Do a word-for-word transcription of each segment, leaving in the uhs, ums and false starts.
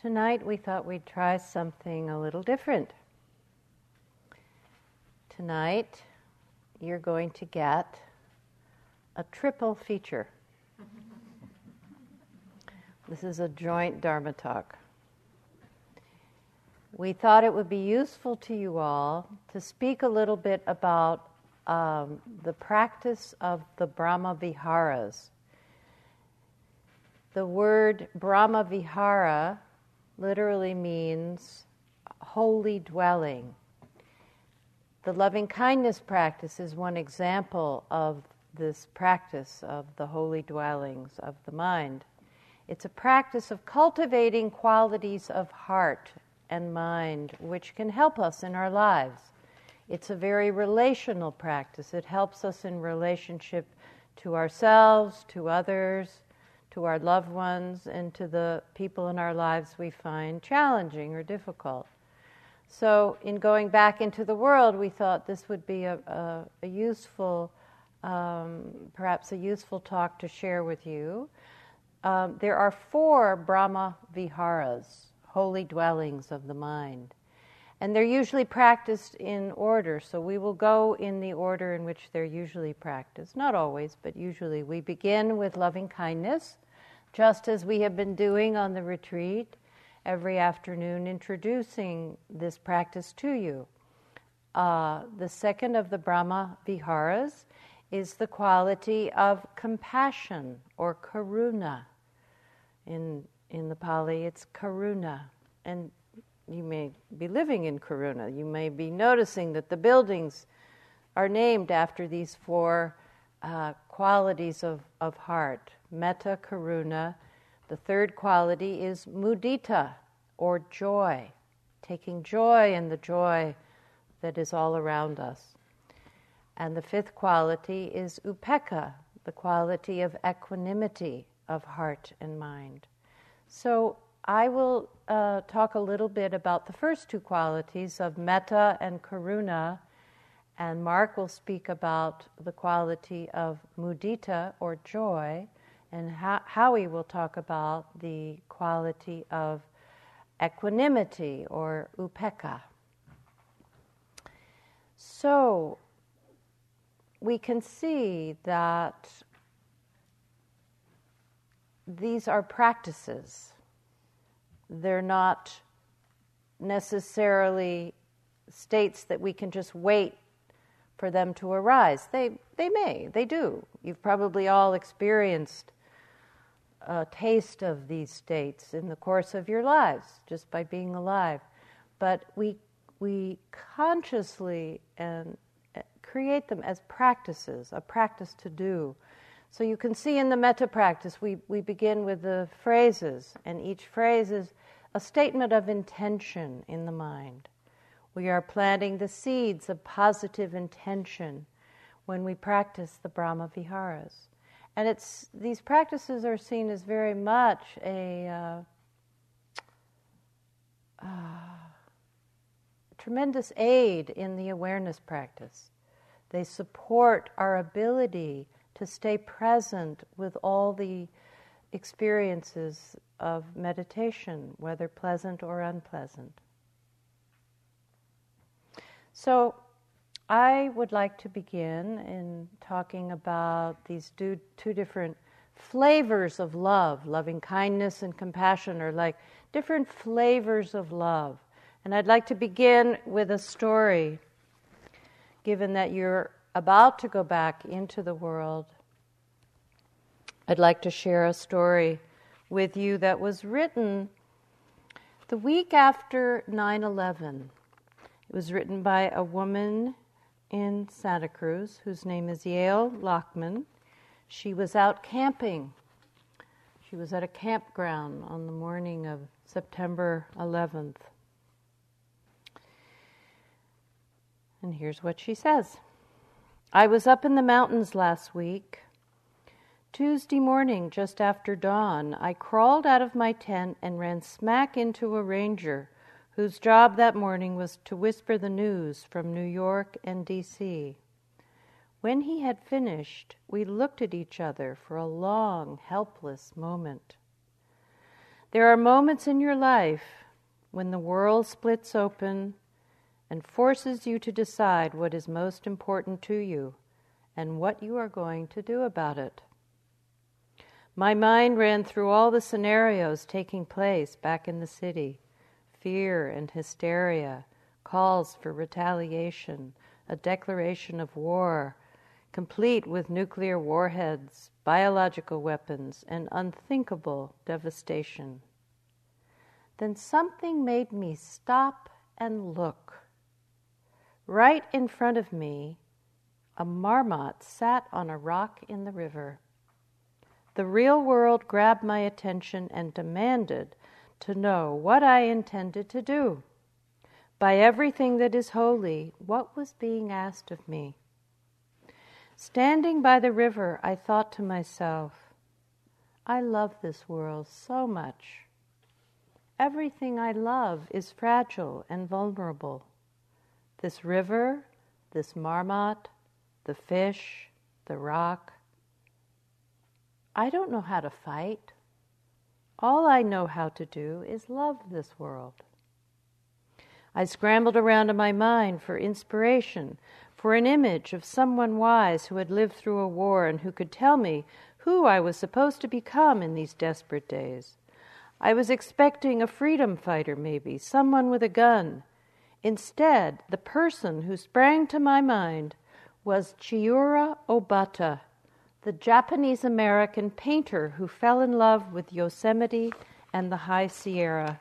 Tonight we thought we'd try something a little different. Tonight you're going to get a triple feature. This is a joint Dharma talk. We thought it would be useful to you all to speak a little bit about um, the practice of the Brahma Viharas. The word Brahma Vihara literally means holy dwelling. The loving-kindness practice is one example of this practice of the holy dwellings of the mind. It's a practice of cultivating qualities of heart and mind which can help us in our lives. It's a very relational practice. It helps us in relationship to ourselves, to others, to our loved ones, and to the people in our lives we find challenging or difficult. So in going back into the world, we thought this would be a, a, a useful, um, perhaps a useful talk to share with you. Um, there are four Brahma Viharas, holy dwellings of the mind. And they're usually practiced in order, so we will go in the order in which they're usually practiced. Not always, but usually. We begin with loving kindness, just as we have been doing on the retreat every afternoon, introducing this practice to you. Uh, the second of the Brahma Viharas is the quality of compassion, or karuna. In, in the Pali, it's karuna. And you may be living in Karuna. You may be noticing that the buildings are named after these four uh, qualities of, of heart. Metta, Karuna. The third quality is mudita, or joy. Taking joy in the joy that is all around us. And the fifth quality is upekkha, the quality of equanimity of heart and mind. So I will uh, talk a little bit about the first two qualities of metta and karuna, and Mark will speak about the quality of mudita, or joy, and Ho- Howie will talk about the quality of equanimity, or upekkha. So we can see that these are practices. They're not necessarily states that we can just wait for them to arise. They they may, they do. You've probably all experienced a taste of these states in the course of your lives, just by being alive. But we we consciously and create them as practices, a practice to do. So you can see in the metta practice, we, we begin with the phrases, and each phrase is a statement of intention in the mind. We are planting the seeds of positive intention when we practice the Brahma Viharas. And it's these practices are seen as very much a uh, uh, tremendous aid in the awareness practice. They support our ability to stay present with all the experiences of meditation, whether pleasant or unpleasant. So I would like to begin in talking about these two, two different flavors of love. Loving kindness and compassion are like different flavors of love. And I'd like to begin with a story, given that you're about to go back into the world. I'd like to share a story with you that was written the week after nine eleven. It was written by a woman in Santa Cruz whose name is Yale Lockman. She was out camping. She was at a campground on the morning of September eleventh. And here's what she says. I was up in the mountains last week. Tuesday morning, just after dawn, I crawled out of my tent and ran smack into a ranger whose job that morning was to whisper the news from New York and D C When he had finished, we looked at each other for a long, helpless moment. There are moments in your life when the world splits open and forces you to decide what is most important to you and what you are going to do about it. My mind ran through all the scenarios taking place back in the city. Fear and hysteria, calls for retaliation, a declaration of war, complete with nuclear warheads, biological weapons, and unthinkable devastation. Then something made me stop and look. Right in front of me, a marmot sat on a rock in the river. The real world grabbed my attention and demanded to know what I intended to do. By everything that is holy, what was being asked of me? Standing by the river, I thought to myself, I love this world so much. Everything I love is fragile and vulnerable. This river, this marmot, the fish, the rock. I don't know how to fight. All I know how to do is love this world. I scrambled around in my mind for inspiration, for an image of someone wise who had lived through a war and who could tell me who I was supposed to become in these desperate days. I was expecting a freedom fighter, maybe, someone with a gun. Instead, the person who sprang to my mind was Chiura Obata, the Japanese-American painter who fell in love with Yosemite and the High Sierra.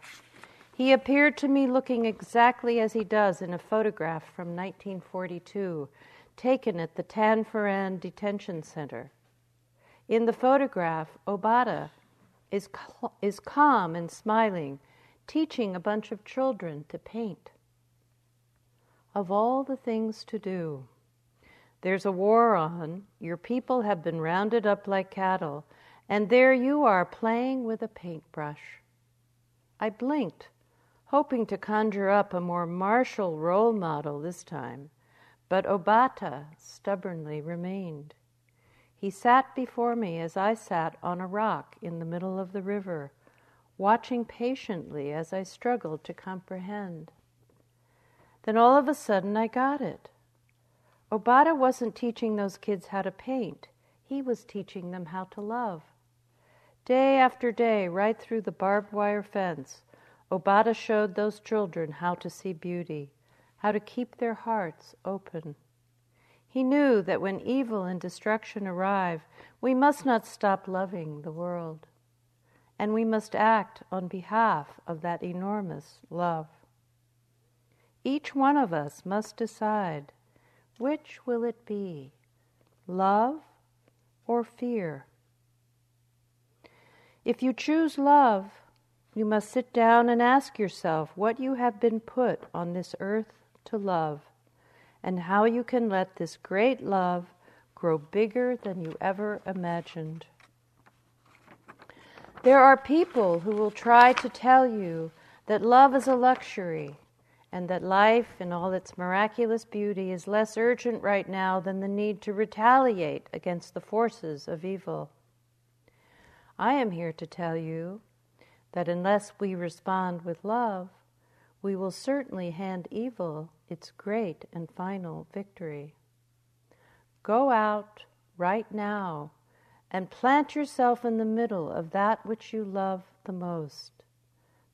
He appeared to me looking exactly as he does in a photograph from nineteen forty-two, taken at the Tanforan Detention Center. In the photograph, Obata is, cal- is calm and smiling, teaching a bunch of children to paint. Of all the things to do, there's a war on, your people have been rounded up like cattle, and there you are playing with a paintbrush. I blinked, hoping to conjure up a more martial role model this time, but Obata stubbornly remained. He sat before me as I sat on a rock in the middle of the river, watching patiently as I struggled to comprehend. Then all of a sudden I got it. Obata wasn't teaching those kids how to paint. He was teaching them how to love. Day after day, right through the barbed wire fence, Obata showed those children how to see beauty, how to keep their hearts open. He knew that when evil and destruction arrive, we must not stop loving the world, and we must act on behalf of that enormous love. Each one of us must decide, which will it be, love or fear? If you choose love, you must sit down and ask yourself what you have been put on this earth to love, and how you can let this great love grow bigger than you ever imagined. There are people who will try to tell you that love is a luxury, and that life in all its miraculous beauty is less urgent right now than the need to retaliate against the forces of evil. I am here to tell you that unless we respond with love, we will certainly hand evil its great and final victory. Go out right now and plant yourself in the middle of that which you love the most,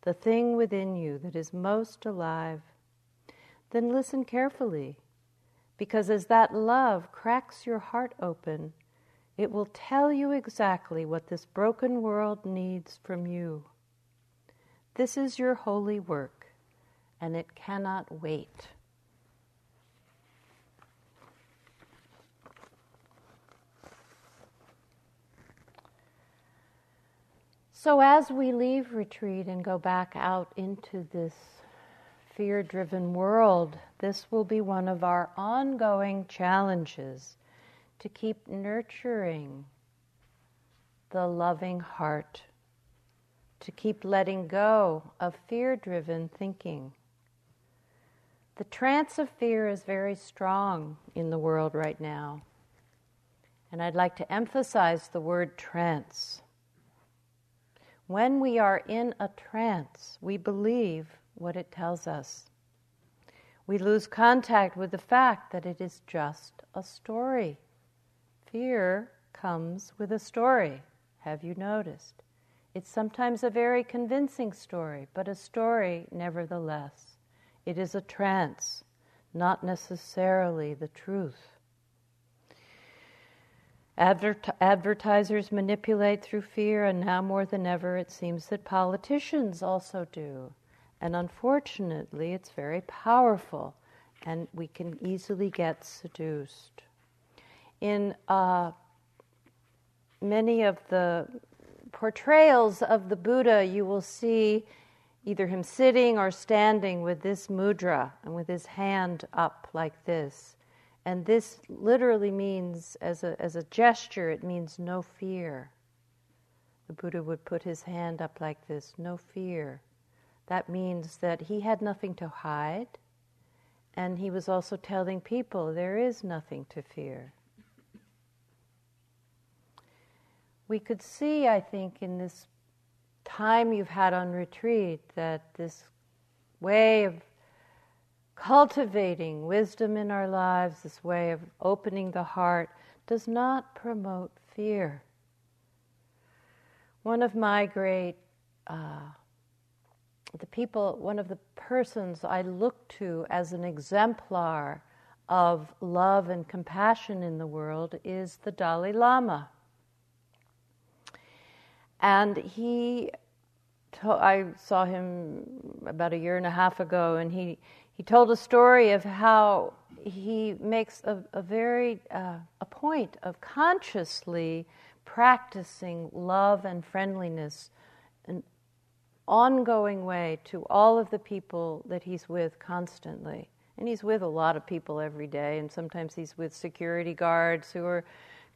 the thing within you that is most alive. Then listen carefully, because as that love cracks your heart open, it will tell you exactly what this broken world needs from you. This is your holy work, and it cannot wait. So as we leave retreat and go back out into this fear-driven world, this will be one of our ongoing challenges, to keep nurturing the loving heart, to keep letting go of fear-driven thinking. The trance of fear is very strong in the world right now, and I'd like to emphasize the word trance. When we are in a trance, we believe what it tells us. We lose contact with the fact that it is just a story. Fear comes with a story. Have you noticed? It's sometimes a very convincing story, but a story nevertheless. It is a trance, not necessarily the truth. Advert- advertisers manipulate through fear, and now more than ever it seems that politicians also do. And unfortunately, it's very powerful, and we can easily get seduced. In uh, many of the portrayals of the Buddha, you will see either him sitting or standing with this mudra and with his hand up like this. And this literally means, as a, as a gesture, it means no fear. The Buddha would put his hand up like this, no fear. That means that he had nothing to hide, and he was also telling people there is nothing to fear. We could see, I think, in this time you've had on retreat, that this way of cultivating wisdom in our lives, this way of opening the heart, does not promote fear. One of my great, uh, the people, one of the persons I look to as an exemplar of love and compassion in the world is the Dalai Lama. And he, to, I saw him about a year and a half ago, and he, he told a story of how he makes a, a very, uh, a point of consciously practicing love and friendliness, an ongoing way to all of the people that he's with constantly. And he's with a lot of people every day, and sometimes he's with security guards who are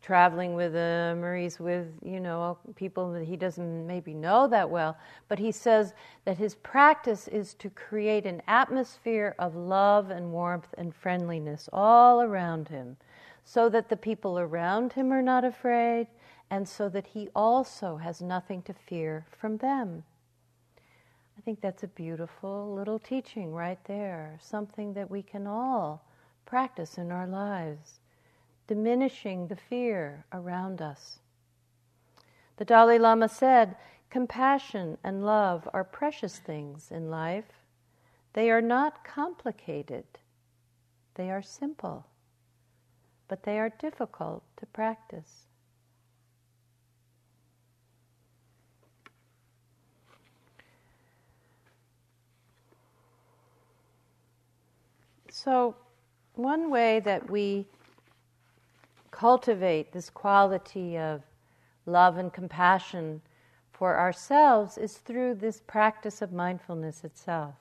traveling with him, or he's with, you know, people that he doesn't maybe know that well. But he says that his practice is to create an atmosphere of love and warmth and friendliness all around him, so that the people around him are not afraid, and so that he also has nothing to fear from them. I think that's a beautiful little teaching right there, something that we can all practice in our lives, diminishing the fear around us. The Dalai Lama said, compassion and love are precious things in life. They are not complicated. They are simple, but they are difficult to practice. So, one way that we cultivate this quality of love and compassion for ourselves is through this practice of mindfulness itself.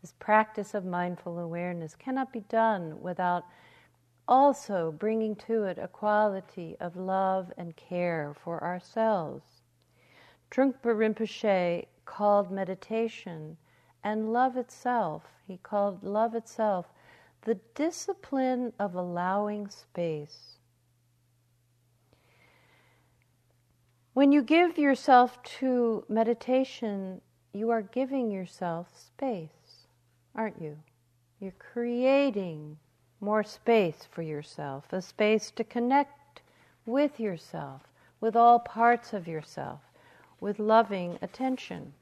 This practice of mindful awareness cannot be done without also bringing to it a quality of love and care for ourselves. Trungpa Rinpoche called meditation and love itself, he called love itself the discipline of allowing space. When you give yourself to meditation, you are giving yourself space, aren't you? You're creating more space for yourself, a space to connect with yourself, with all parts of yourself, with loving attention.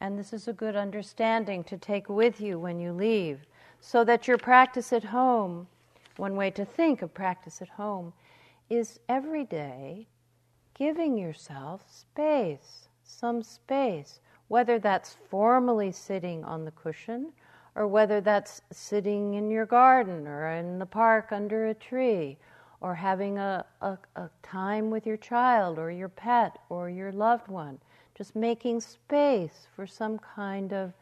And this is a good understanding to take with you when you leave, so that your practice at home, one way to think of practice at home, is every day giving yourself space, some space, whether that's formally sitting on the cushion, or whether that's sitting in your garden or in the park under a tree, or having a, a, a time with your child or your pet or your loved one, just making space for some kind of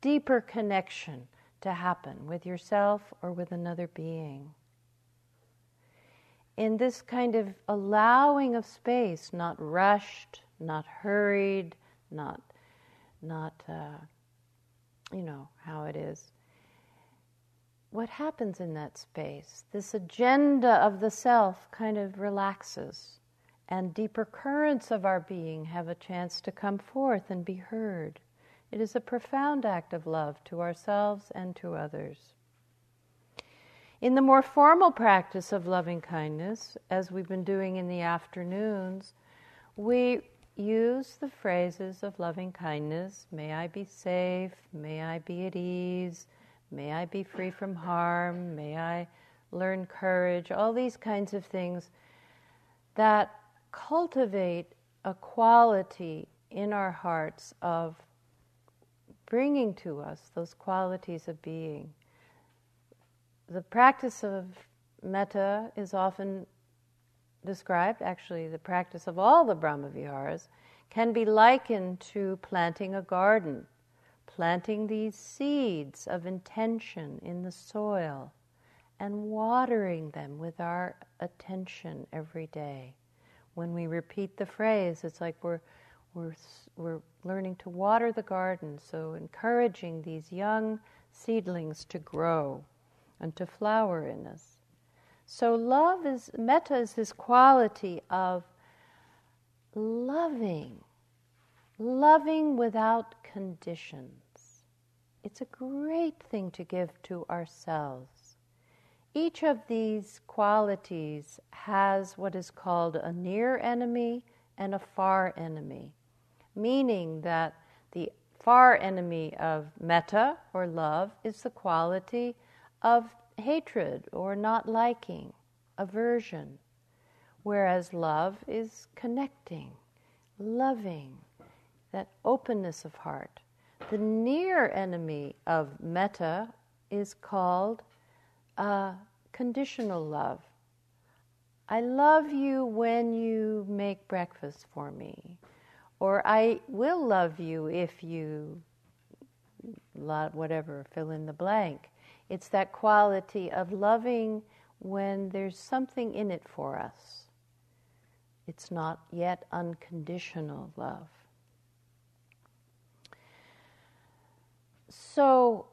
deeper connection to happen with yourself or with another being. In this kind of allowing of space, not rushed, not hurried, not, not, uh, you know, how it is. What happens in that space? This agenda of the self kind of relaxes, and deeper currents of our being have a chance to come forth and be heard. It is a profound act of love to ourselves and to others. In the more formal practice of loving kindness, as we've been doing in the afternoons, we use the phrases of loving kindness, may I be safe, may I be at ease, may I be free from harm, may I learn courage, all these kinds of things that cultivate a quality in our hearts of bringing to us those qualities of being. The practice of metta is often described, actually the practice of all the Brahma Viharas can be likened to planting a garden, planting these seeds of intention in the soil and watering them with our attention every day. When we repeat the phrase, it's like we're we're we're learning to water the garden, so encouraging these young seedlings to grow and to flower in us. So love is, metta is this quality of loving, loving without conditions. It's a great thing to give to ourselves. Each of these qualities has what is called a near enemy and a far enemy, meaning that the far enemy of metta or love is the quality of hatred or not liking, aversion, whereas love is connecting, loving, that openness of heart. The near enemy of metta is called uh, conditional love. I love you when you make breakfast for me, or I will love you if you, whatever, fill in the blank. It's that quality of loving when there's something in it for us. It's not yet unconditional love. So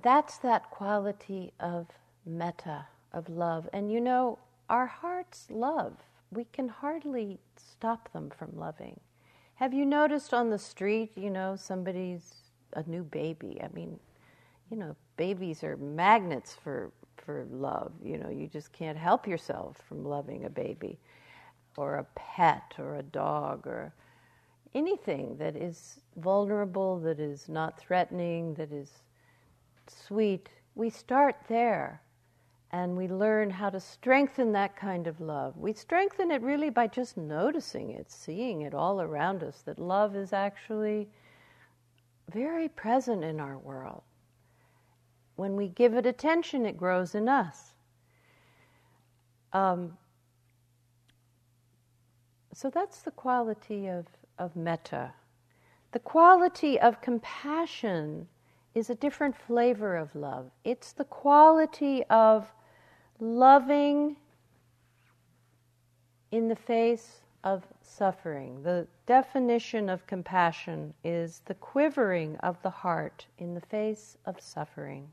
that's that quality of metta, of love. And you know, our hearts love. We can hardly stop them from loving. Have you noticed on the street, you know, somebody's a new baby? I mean, you know, babies are magnets for, for love. You know, you just can't help yourself from loving a baby or a pet or a dog or anything that is vulnerable, that is not threatening, that is sweet. We start there and we learn how to strengthen that kind of love. We strengthen it really by just noticing it, seeing it all around us, that love is actually very present in our world. When we give it attention, it grows in us. Um, so that's the quality of, of metta. The quality of compassion is a different flavor of love. It's the quality of loving in the face of suffering. The definition of compassion is the quivering of the heart in the face of suffering.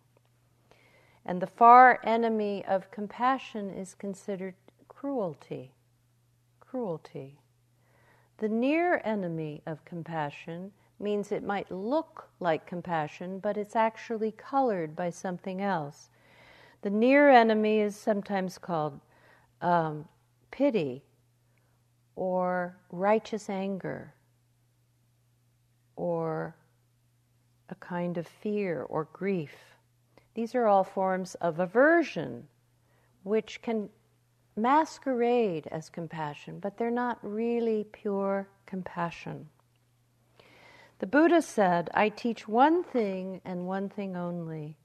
And the far enemy of compassion is considered cruelty. Cruelty. The near enemy of compassion means it might look like compassion, but it's actually colored by something else. The near enemy is sometimes called um, pity or righteous anger or a kind of fear or grief. These are all forms of aversion, which can masquerade as compassion, but they're not really pure compassion. The Buddha said, I teach one thing and one thing only,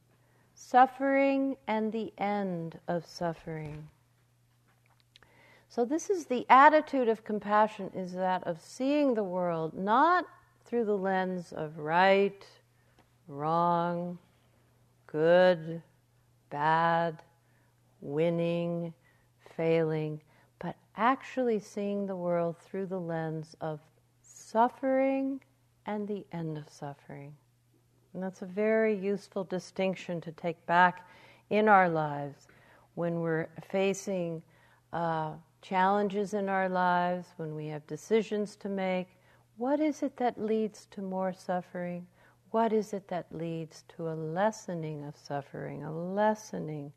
suffering and the end of suffering. So this is the attitude of compassion, is that of seeing the world not through the lens of right, wrong, good, bad, winning, failing, but actually seeing the world through the lens of suffering and the end of suffering. And that's a very useful distinction to take back in our lives when we're facing uh, challenges in our lives, when we have decisions to make, what is it that leads to more suffering? What is it that leads to a lessening of suffering, a lessening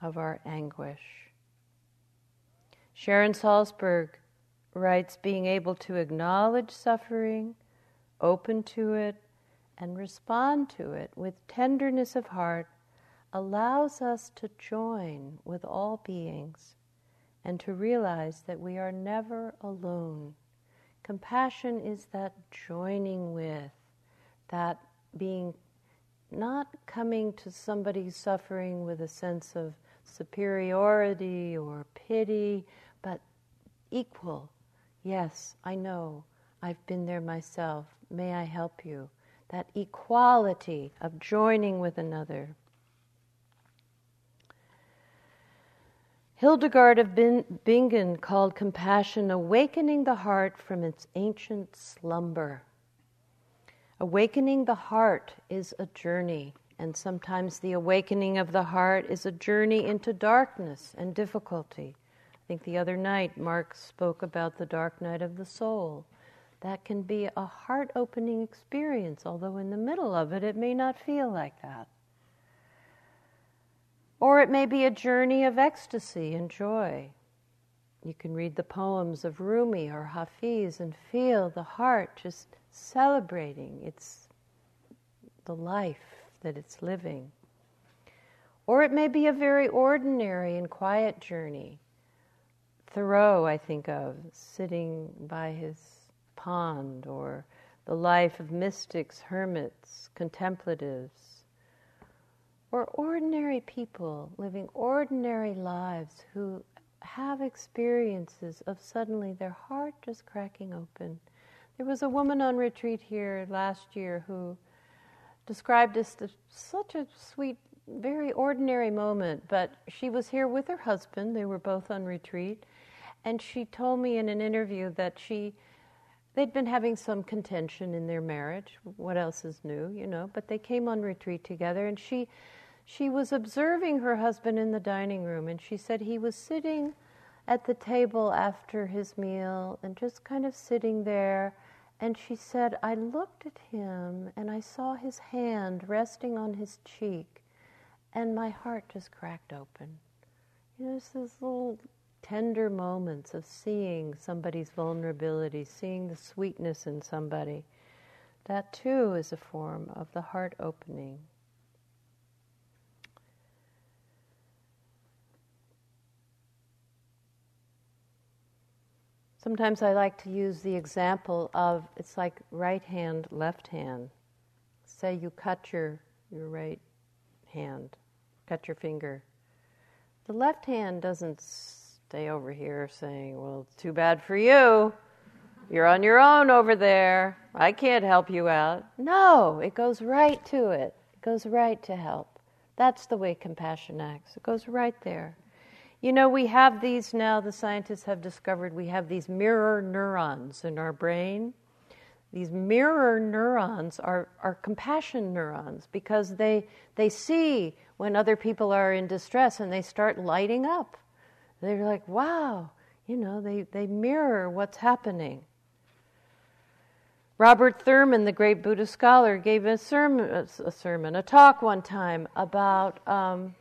of our anguish? Sharon Salzberg writes, being able to acknowledge suffering, open to it, and respond to it with tenderness of heart allows us to join with all beings and to realize that we are never alone. Compassion is that joining with, that being, not coming to somebody's suffering with a sense of superiority or pity, but equal. Yes, I know, I've been there myself, may I help you? That equality of joining with another. Hildegard of Bingen called compassion awakening the heart from its ancient slumber. Awakening the heart is a journey, and sometimes the awakening of the heart is a journey into darkness and difficulty. I think the other night Mark spoke about the dark night of the soul. That can be a heart-opening experience, although in the middle of it, it may not feel like that. Or it may be a journey of ecstasy and joy. You can read the poems of Rumi or Hafiz and feel the heart just celebrating its the life that it's living. Or it may be a very ordinary and quiet journey. Thoreau, I think of, sitting by his pond, or the life of mystics, hermits, contemplatives, or ordinary people living ordinary lives who have experiences of suddenly their heart just cracking open. There was a woman on retreat here last year who described this as such a sweet, very ordinary moment, but she was here with her husband. They were both on retreat, and she told me in an interview that she they'd been having some contention in their marriage. What else is new, you know? But they came on retreat together, and she she was observing her husband in the dining room, and she said he was sitting at the table after his meal and just kind of sitting there. And she said, I looked at him, and I saw his hand resting on his cheek, and my heart just cracked open. You know, it's this little tender moments of seeing somebody's vulnerability, seeing the sweetness in somebody. That too is a form of the heart opening. Sometimes I like to use the example of, it's like right hand, left hand. Say you cut your, your right hand, cut your finger. The left hand doesn't stay over here saying, well, too bad for you. You're on your own over there. I can't help you out. No, it goes right to it. It goes right to help. That's the way compassion acts. It goes right there. You know, we have these now, the scientists have discovered, we have these mirror neurons in our brain. These mirror neurons are, are compassion neurons because they they see when other people are in distress and they start lighting up. They're like, wow, you know, they, they mirror what's happening. Robert Thurman, the great Buddhist scholar, gave a sermon, a, sermon, a talk one time about um,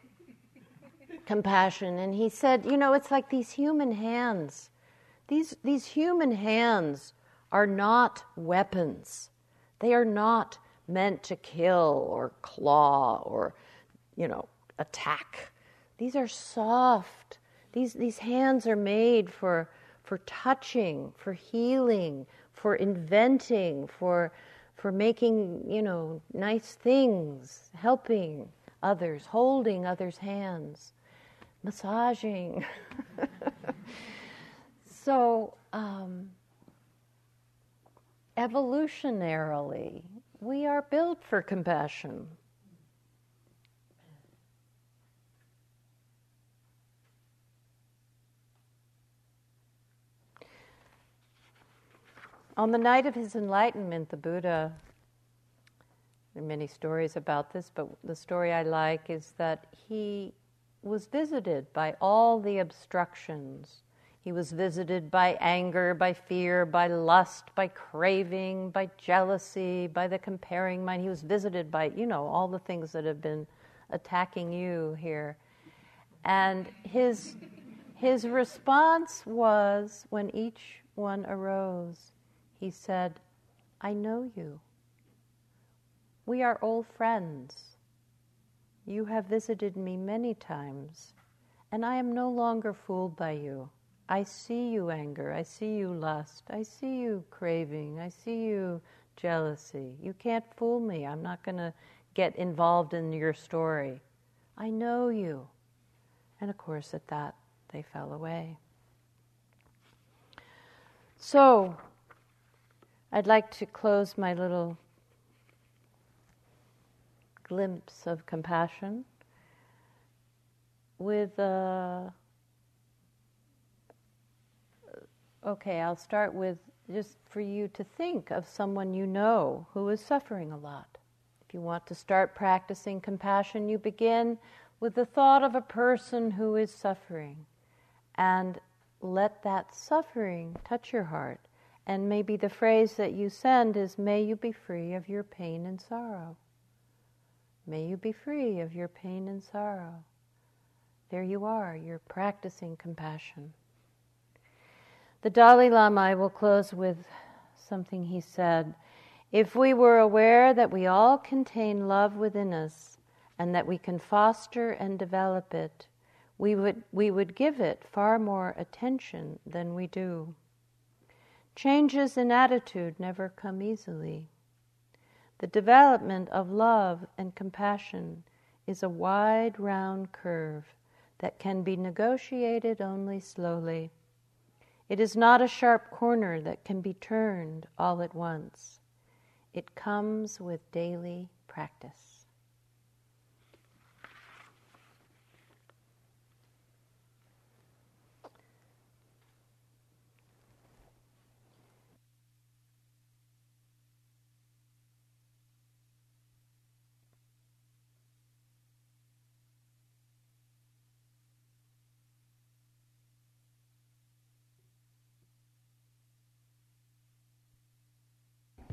compassion. And he said, you know, it's like these human hands. These, these human hands are not weapons. They are not meant to kill or claw or, you know, attack. These are soft. These these hands are made for for touching, for healing, for inventing, for for making, you know, nice things, helping others, holding others' hands, massaging. So um, evolutionarily, we are built for compassion. On the night of his enlightenment, the Buddha, there are many stories about this, but the story I like is that he was visited by all the obstructions. He was visited by anger, by fear, by lust, by craving, by jealousy, by the comparing mind. He was visited by, you know, all the things that have been attacking you here. And his, his response was, when each one arose, he said, "I know you. We are old friends. You have visited me many times, and I am no longer fooled by you. I see you anger, I see you lust, I see you craving, I see you jealousy. You can't fool me. I'm not going to get involved in your story. I know you." And of course, at that, they fell away. So, I'd like to close my little glimpse of compassion with a... Okay, I'll start with just for you to think of someone you know who is suffering a lot. If you want to start practicing compassion, you begin with the thought of a person who is suffering, and let that suffering touch your heart. And maybe the phrase that you send is, "May you be free of your pain and sorrow. May you be free of your pain and sorrow." There you are, you're practicing compassion. The Dalai Lama, I will close with something he said. "If we were aware that we all contain love within us and that we can foster and develop it, we would, we would give it far more attention than we do. Changes in attitude never come easily. The development of love and compassion is a wide, round curve that can be negotiated only slowly. It is not a sharp corner that can be turned all at once. It comes with daily practice."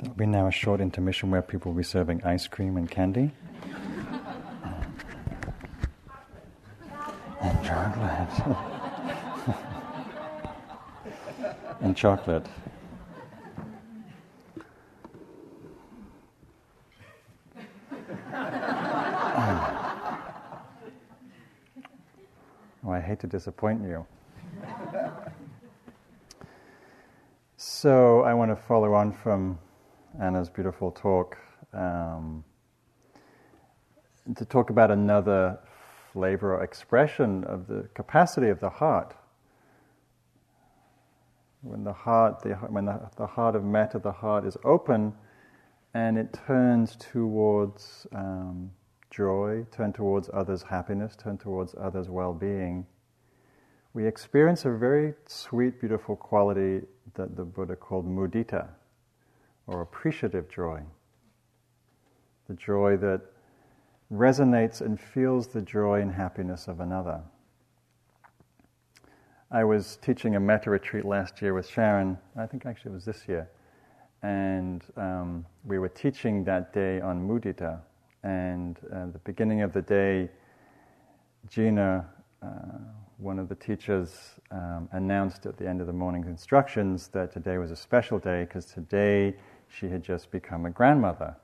There'll be now a short intermission where people will be serving ice cream and candy. And chocolate. And chocolate. Oh, I hate to disappoint you. So I want to follow on from Anna's beautiful talk, um, to talk about another flavor or expression of the capacity of the heart. When the heart, the, when the, the heart of metta, the heart is open, and it turns towards um, joy, turn towards others' happiness, turn towards others' well-being, we experience a very sweet, beautiful quality that the Buddha called mudita, or appreciative joy. The joy that resonates and feels the joy and happiness of another. I was teaching a metta retreat last year with Sharon, I think actually it was this year, and um, we were teaching that day on mudita, and uh, at the beginning of the day, Gina, uh, one of the teachers, um, announced at the end of the morning's instructions that today was a special day because today she had just become a grandmother.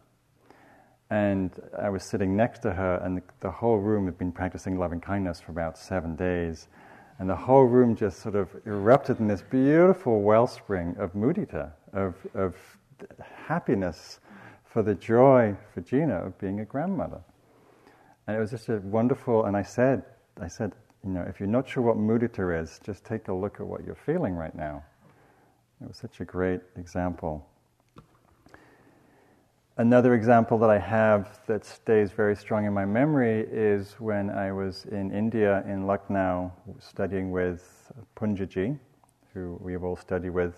And I was sitting next to her, and the whole room had been practicing loving-kindness for about seven days. And the whole room just sort of erupted in this beautiful wellspring of mudita, of, of happiness for the joy for Gina of being a grandmother. And it was just a wonderful, and I said, I said, you know, if you're not sure what mudita is, just take a look at what you're feeling right now. It was such a great example. Another example that I have that stays very strong in my memory is when I was in India, in Lucknow, studying with Punjaji, who we've all studied with,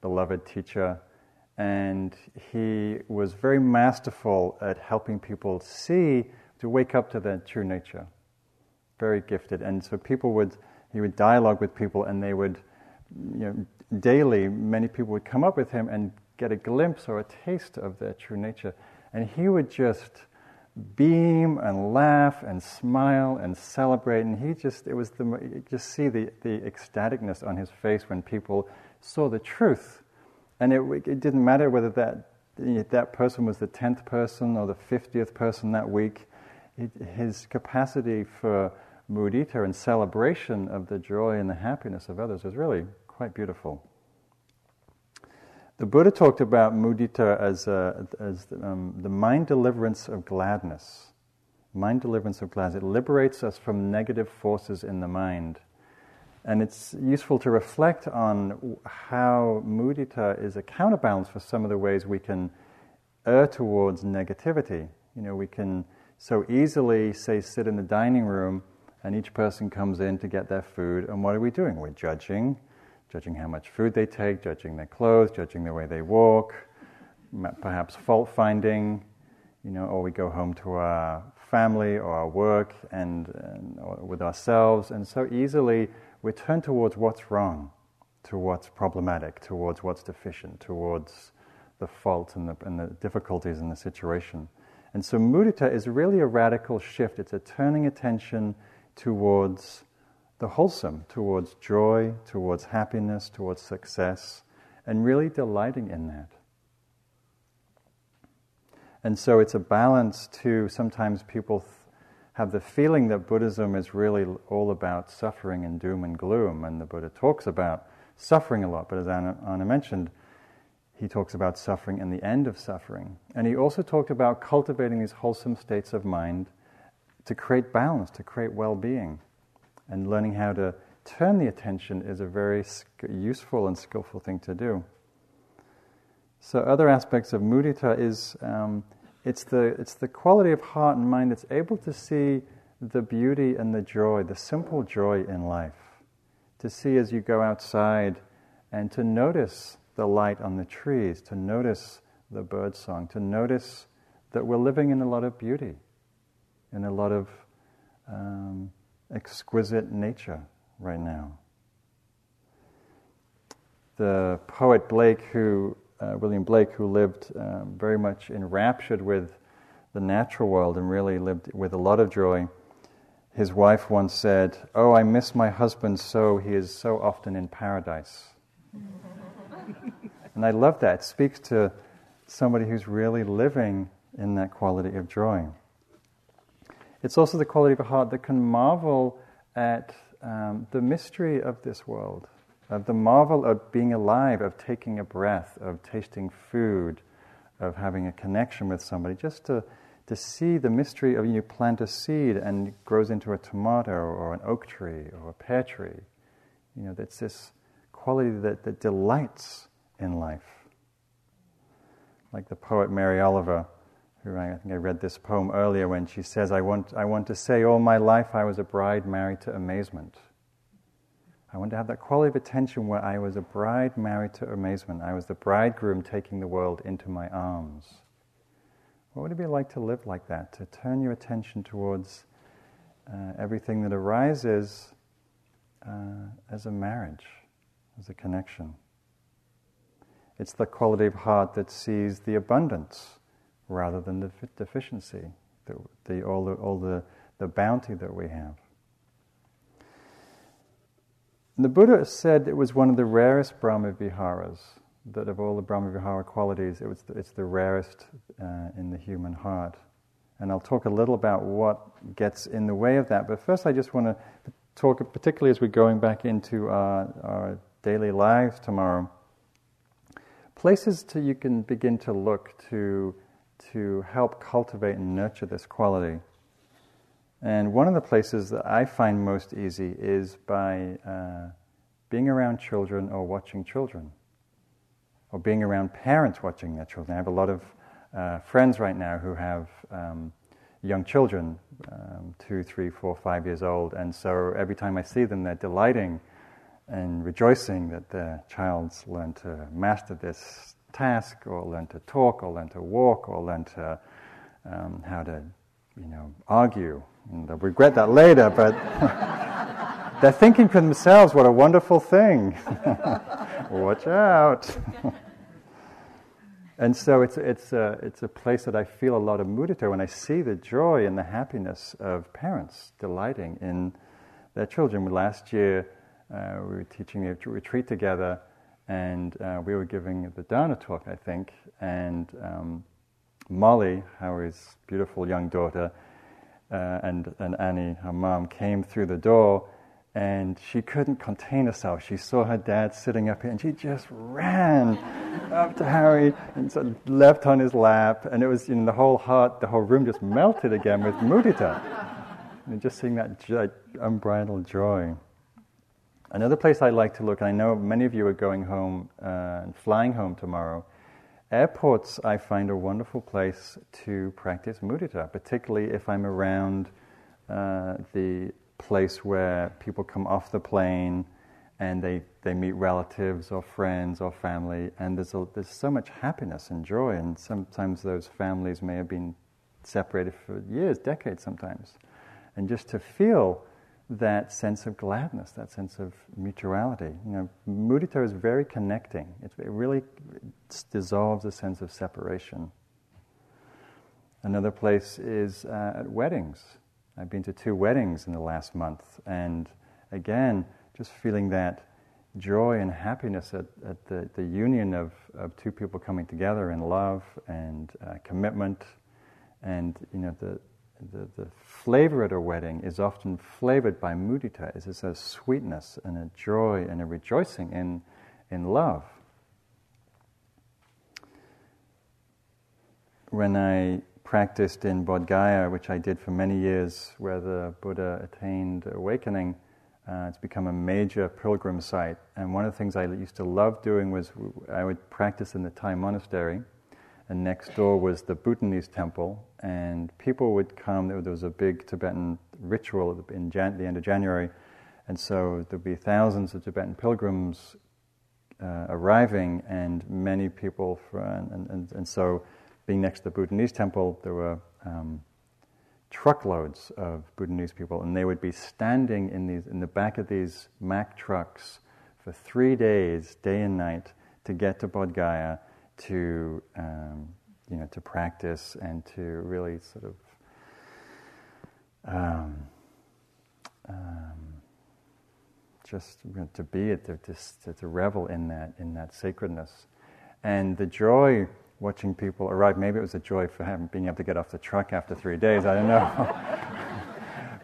beloved teacher, and he was very masterful at helping people see, to wake up to their true nature. Very gifted, and so people would, he would dialogue with people, and they would you know, daily, many people would come up with him and get a glimpse or a taste of their true nature. And he would just beam and laugh and smile and celebrate. And he just, it was the, you just see the, the ecstaticness on his face when people saw the truth. And it, it didn't matter whether that that person was the tenth person or the fiftieth person that week. It, his capacity for mudita and celebration of the joy and the happiness of others was really quite beautiful. The Buddha talked about mudita as a, as the, um, the mind deliverance of gladness. Mind deliverance of gladness. It liberates us from negative forces in the mind. And it's useful to reflect on how mudita is a counterbalance for some of the ways we can err towards negativity. You know, we can so easily, say, sit in the dining room and each person comes in to get their food, and what are we doing? We're judging, judging how much food they take, judging their clothes, judging the way they walk, perhaps fault-finding, you know, or we go home to our family or our work and, and or with ourselves, and so easily we turn towards what's wrong, to what's problematic, towards what's deficient, towards the fault and the, and the difficulties in the situation. And so mudita is really a radical shift. It's a turning attention towards the wholesome, towards joy, towards happiness, towards success, and really delighting in that. And so it's a balance to, sometimes people th- have the feeling that Buddhism is really all about suffering and doom and gloom, and the Buddha talks about suffering a lot, but as Anna, Anna mentioned, he talks about suffering and the end of suffering. And he also talked about cultivating these wholesome states of mind to create balance, to create well-being. And learning how to turn the attention is a very useful and skillful thing to do. So other aspects of mudita is um, it's the it's the quality of heart and mind that's able to see the beauty and the joy, the simple joy in life. To see as you go outside and to notice the light on the trees, to notice the bird song, to notice that we're living in a lot of beauty, in a lot of um, exquisite nature right now. The poet Blake, who Uh, William Blake, who lived um, very much enraptured with the natural world and really lived with a lot of joy, his wife once said, "Oh, I miss my husband so, he is so often in paradise." And I love that. It speaks to somebody who's really living in that quality of joy. It's also the quality of a heart that can marvel at um, the mystery of this world. Of the marvel of being alive, of taking a breath, of tasting food, of having a connection with somebody, just to, to see the mystery of, you plant a seed and it grows into a tomato or an oak tree or a pear tree. You know, that's this quality that, that delights in life. Like the poet Mary Oliver, who I, I think I read this poem earlier, when she says, I want, I want to say all my life I was a bride married to amazement. I want to have that quality of attention where I was a bride married to amazement. I was the bridegroom taking the world into my arms. What would it be like to live like that? To turn your attention towards uh, everything that arises uh, as a marriage, as a connection. It's the quality of heart that sees the abundance rather than the f- deficiency, the, the, all, the, all the, the bounty that we have. The Buddha said it was one of the rarest Brahma Viharas, that of all the Brahma Vihara qualities, it was the, it's the rarest uh, in the human heart. And I'll talk a little about what gets in the way of that, but first I just want to talk, particularly as we're going back into our, our daily lives tomorrow, places to you can begin to look to to help cultivate and nurture this quality. And one of the places that I find most easy is by uh, being around children or watching children, or being around parents watching their children. I have a lot of uh, friends right now who have um, young children, um, two, three, four, five years old, and so every time I see them, they're delighting and rejoicing that their child's learned to master this task, or learn to talk, or learn to walk, or learn to um, how to, you know, argue. And they'll regret that later, but They're thinking for themselves, what a wonderful thing. Watch out. And so it's it's a, it's a place that I feel a lot of mudita when I see the joy and the happiness of parents delighting in their children. Last year uh, we were teaching a retreat together, and uh, we were giving the Dharma talk, I think, and um, Molly, Howie's beautiful young daughter, uh, and, and Annie, her mom, came through the door, and she couldn't contain herself. She saw her dad sitting up here, and she just ran up to Howie and sort of leapt on his lap. And it was, in the whole heart, the whole room just melted again with mudita. And just seeing that jo- unbridled joy. Another place I like to look, and I know many of you are going home uh, and flying home tomorrow. Airports, I find, a wonderful place to practice mudita, particularly if I'm around uh, the place where people come off the plane and they, they meet relatives or friends or family, and there's a, there's so much happiness and joy, and sometimes those families may have been separated for years, decades sometimes. And just to feel that sense of gladness, that sense of mutuality. You know, mudita is very connecting. It, it really dissolves a sense of separation. Another place is uh, at weddings. I've been to two weddings in the last month, and again, just feeling that joy and happiness at, at the, the union of, of two people coming together in love and uh, commitment, and you know the, the the flavor at a wedding is often flavored by mudita. It's just a sweetness and a joy and a rejoicing in in love. When I practiced in Bodh Gaya, which I did for many years, where the Buddha attained awakening. Uh, it's become a major pilgrim site. And one of the things I used to love doing was I would practice in the Thai monastery, and next door was the Bhutanese temple, and people would come. There was a big Tibetan ritual in Jan- the end of January, and so there'd be thousands of Tibetan pilgrims uh, arriving, and many people, for, and, and, and so being next to the Bhutanese temple, there were um, truckloads of Bhutanese people, and they would be standing in these in the back of these Mack trucks for three days, day and night, to get to Bodh Gaya to um, you know to practice and to really sort of um, um, just you know, to be it, to, to to revel in that in that sacredness, and the joy. Watching people arrive, maybe it was a joy for him being able to get off the truck after three days. I don't know,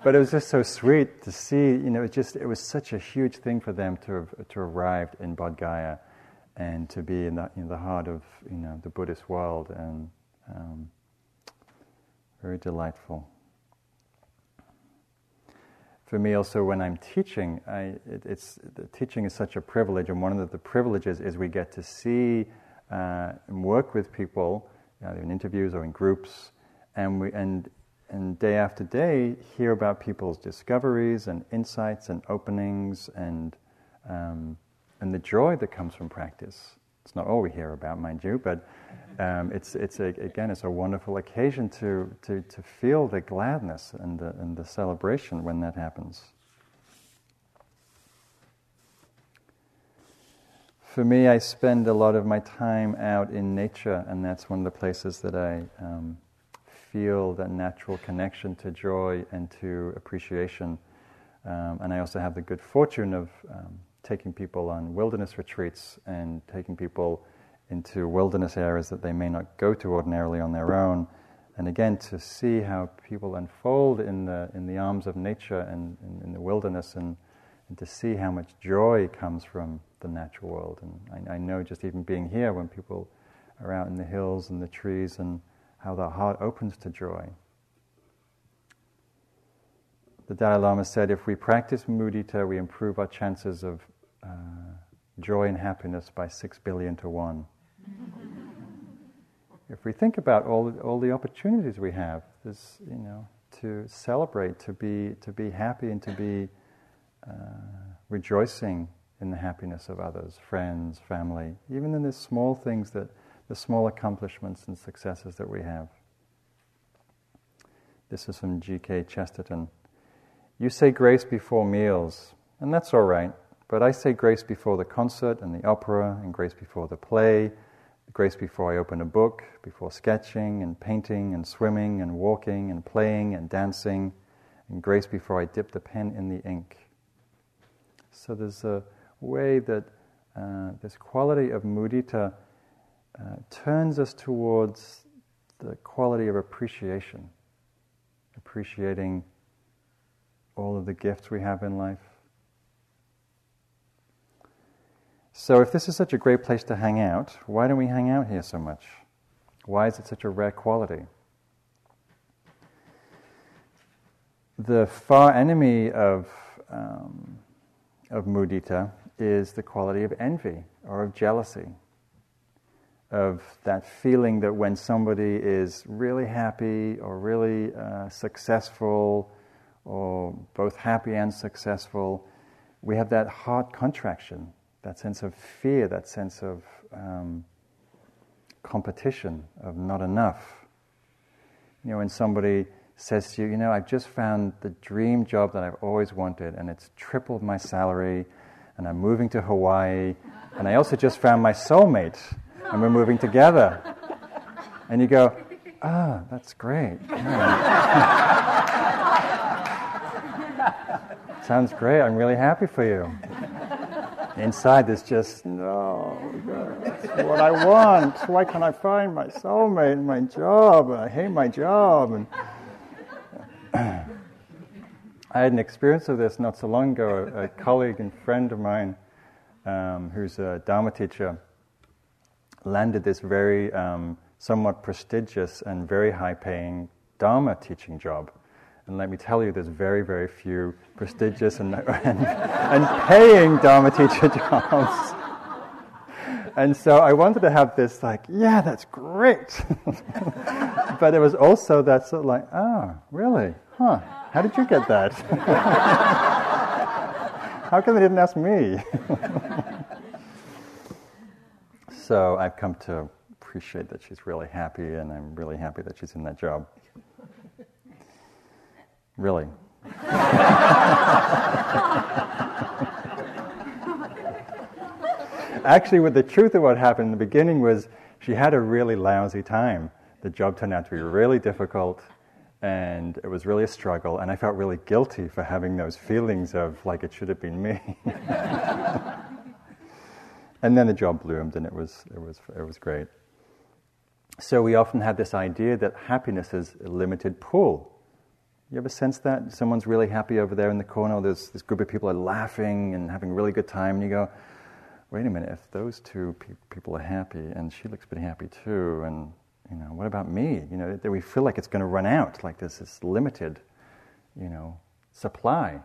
but it was just so sweet to see. You know, it just it was such a huge thing for them to have, to arrive in Bodh Gaya, and to be in the in the heart of you know the Buddhist world, and um, very delightful. For me, also, when I'm teaching, I it, it's the teaching is such a privilege, and one of the, the privileges is we get to see. Uh, and work with people, either in interviews or in groups, and we and and day after day hear about people's discoveries and insights and openings and um, and the joy that comes from practice. It's not all we hear about, mind you, but um, it's it's a, again it's a wonderful occasion to to to feel the gladness and the, and the celebration when that happens. For me, I spend a lot of my time out in nature, and that's one of the places that I um, feel that natural connection to joy and to appreciation. Um, and I also have the good fortune of um, taking people on wilderness retreats and taking people into wilderness areas that they may not go to ordinarily on their own. And again, to see how people unfold in the in the arms of nature and in, in the wilderness, and, and to see how much joy comes from the natural world. And I, I know just even being here, when people are out in the hills and the trees, and how their heart opens to joy. The Dalai Lama said, if we practice mudita, we improve our chances of uh, joy and happiness by six billion to one. If we think about all all the opportunities we have, this you know, to celebrate, to be to be happy, and to be uh, rejoicing in the happiness of others, friends, family, even in the small things, that the small accomplishments and successes that we have. This is from G K Chesterton. You say grace before meals, And that's all right. But I say grace before the concert and the opera, and grace before the play, grace before I open a book, before sketching and painting and swimming and walking and playing and dancing, and grace before I dip the pen in the ink. So there's a way that uh, this quality of mudita uh, turns us towards the quality of appreciation, appreciating all of the gifts we have in life. So if this is such a great place to hang out, why don't we hang out here so much? Why is it such a rare quality? The far enemy of um, of mudita is the quality of envy or of jealousy, of that feeling that when somebody is really happy or really uh, successful, or both happy and successful, we have that heart contraction, that sense of fear, that sense of um, competition, of not enough. You know, when somebody says to you, you know, I've just found the dream job that I've always wanted, and it's tripled my salary, and I'm moving to Hawaii, and I also just found my soulmate, and we're moving together. And you go, ah, oh, that's great. Yeah. Sounds great, I'm really happy for you. Inside there's just, no, that's what I want. Why can't I find my soulmate and my job? I hate my job. And I had an experience of this not so long ago. A, a colleague and friend of mine, um, who's a Dharma teacher, landed this very um, somewhat prestigious and very high-paying Dharma teaching job. And let me tell you, there's very, very few prestigious and, and, and paying Dharma teacher jobs. And so I wanted to have this like, yeah, that's great. But it was also that sort of like, oh, really? Huh, how did you get that? How come they didn't ask me? So I've come to appreciate that she's really happy, and I'm really happy that she's in that job. Really. Actually, with the truth of what happened in the beginning was she had a really lousy time. The job turned out to be really difficult, and it was really a struggle, and I felt really guilty for having those feelings of, like, it should have been me. And then the job bloomed, and it was it was it was great. So we often have this idea that happiness is a limited pool. You ever sense that? Someone's really happy over there in the corner, there's this group of people are laughing and having a really good time, and you go, wait a minute, if those two pe- people are happy, and she looks pretty happy too, and, you know, what about me? You know, that we feel like it's going to run out, like there's this limited, you know, supply.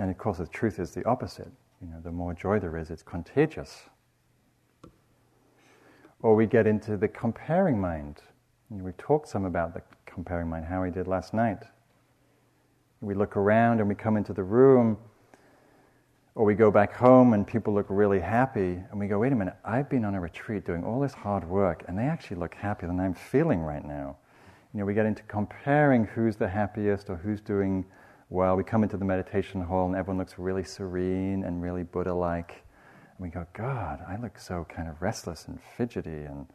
And of course the truth is the opposite. You know, the more joy there is, it's contagious. Or we get into the comparing mind. You know, we talked some about the comparing mind, how we did last night. We look around and we come into the room, or we go back home and people look really happy, and we go, wait a minute, I've been on a retreat doing all this hard work, and they actually look happier than I'm feeling right now. You know, we get into comparing who's the happiest or who's doing well. We come into the meditation hall and everyone looks really serene and really Buddha-like, and we go, God, I look so kind of restless and fidgety, and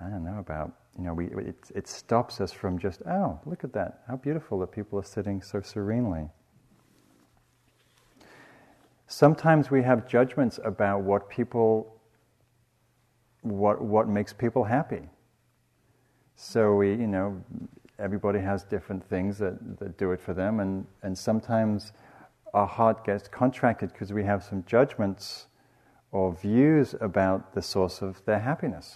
I don't know about, you know, we, it, it stops us from just, oh, look at that, how beautiful that people are sitting so serenely. Sometimes we have judgments about what people, what what makes people happy. So we, you know, everybody has different things that, that do it for them, and, and sometimes our heart gets contracted because we have some judgments or views about the source of their happiness.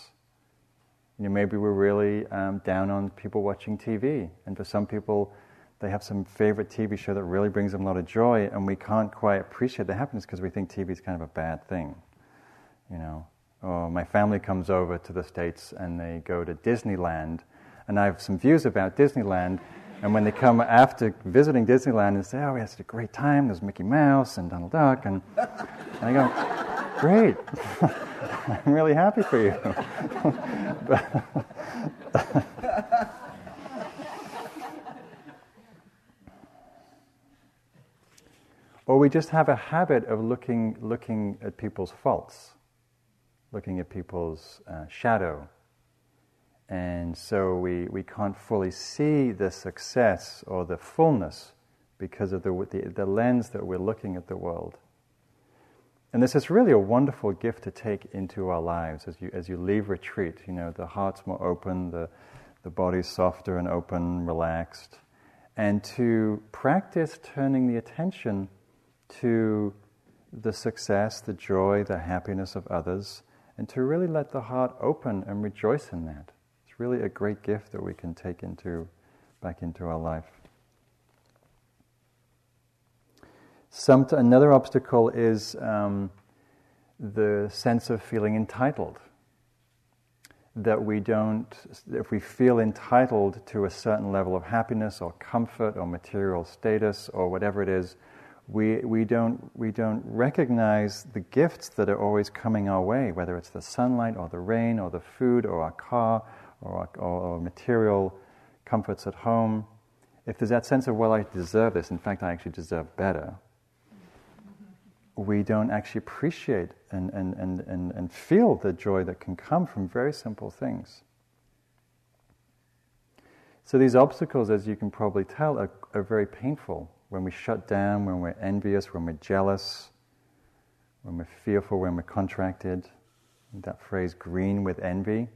You know, maybe we're really um, down on people watching T V, and for some people, they have some favorite T V show that really brings them a lot of joy, and we can't quite appreciate the happiness because we think T V is kind of a bad thing, you know. Or my family comes over to the States and they go to Disneyland, and I have some views about Disneyland, and when they come after visiting Disneyland and say, "Oh, we had such a great time. There's Mickey Mouse and Donald Duck," and, and I go, "Great." I'm really happy for you. just have a habit of looking looking at people's faults, looking at people's uh, shadow. And so we, we can't fully see the success or the fullness because of the, the the lens that we're looking at the world. And this is really a wonderful gift to take into our lives as you as you leave retreat. You know, the heart's more open, the the body's softer and open, relaxed. And to practice turning the attention to the success, the joy, the happiness of others, and to really let the heart open and rejoice in that. It's really a great gift that we can take into back into our life. Some, another obstacle is um, the sense of feeling entitled. That we don't, if we feel entitled to a certain level of happiness or comfort or material status or whatever it is, we we don't we don't recognize the gifts that are always coming our way, whether it's the sunlight or the rain or the food or our car or our, or material comforts at home. If there's that sense of, well, I deserve this, in fact, I actually deserve better, we don't actually appreciate and, and, and, and, and feel the joy that can come from very simple things. So these obstacles, as you can probably tell, are, are very painful. When we shut down, when we're envious, when we're jealous, when we're fearful, when we're contracted. That phrase, green with envy,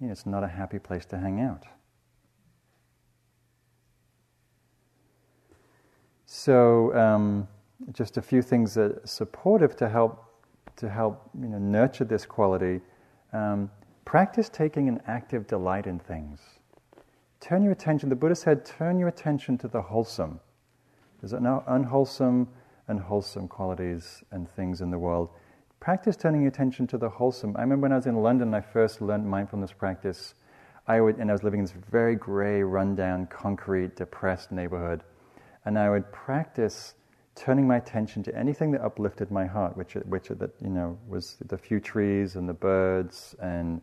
you know, it's not a happy place to hang out. So um, just a few things that are supportive to help to help you know, nurture this quality. Um, practice taking an active delight in things. Turn your attention, the Buddha said, turn your attention to the wholesome. There's unwholesome and wholesome qualities and things in the world. Practice turning your attention to the wholesome. I remember when I was in London, I first learned mindfulness practice. I would, and I was living in this very grey, rundown, concrete, depressed neighbourhood. And I would practice turning my attention to anything that uplifted my heart, which, which that you know was the few trees and the birds and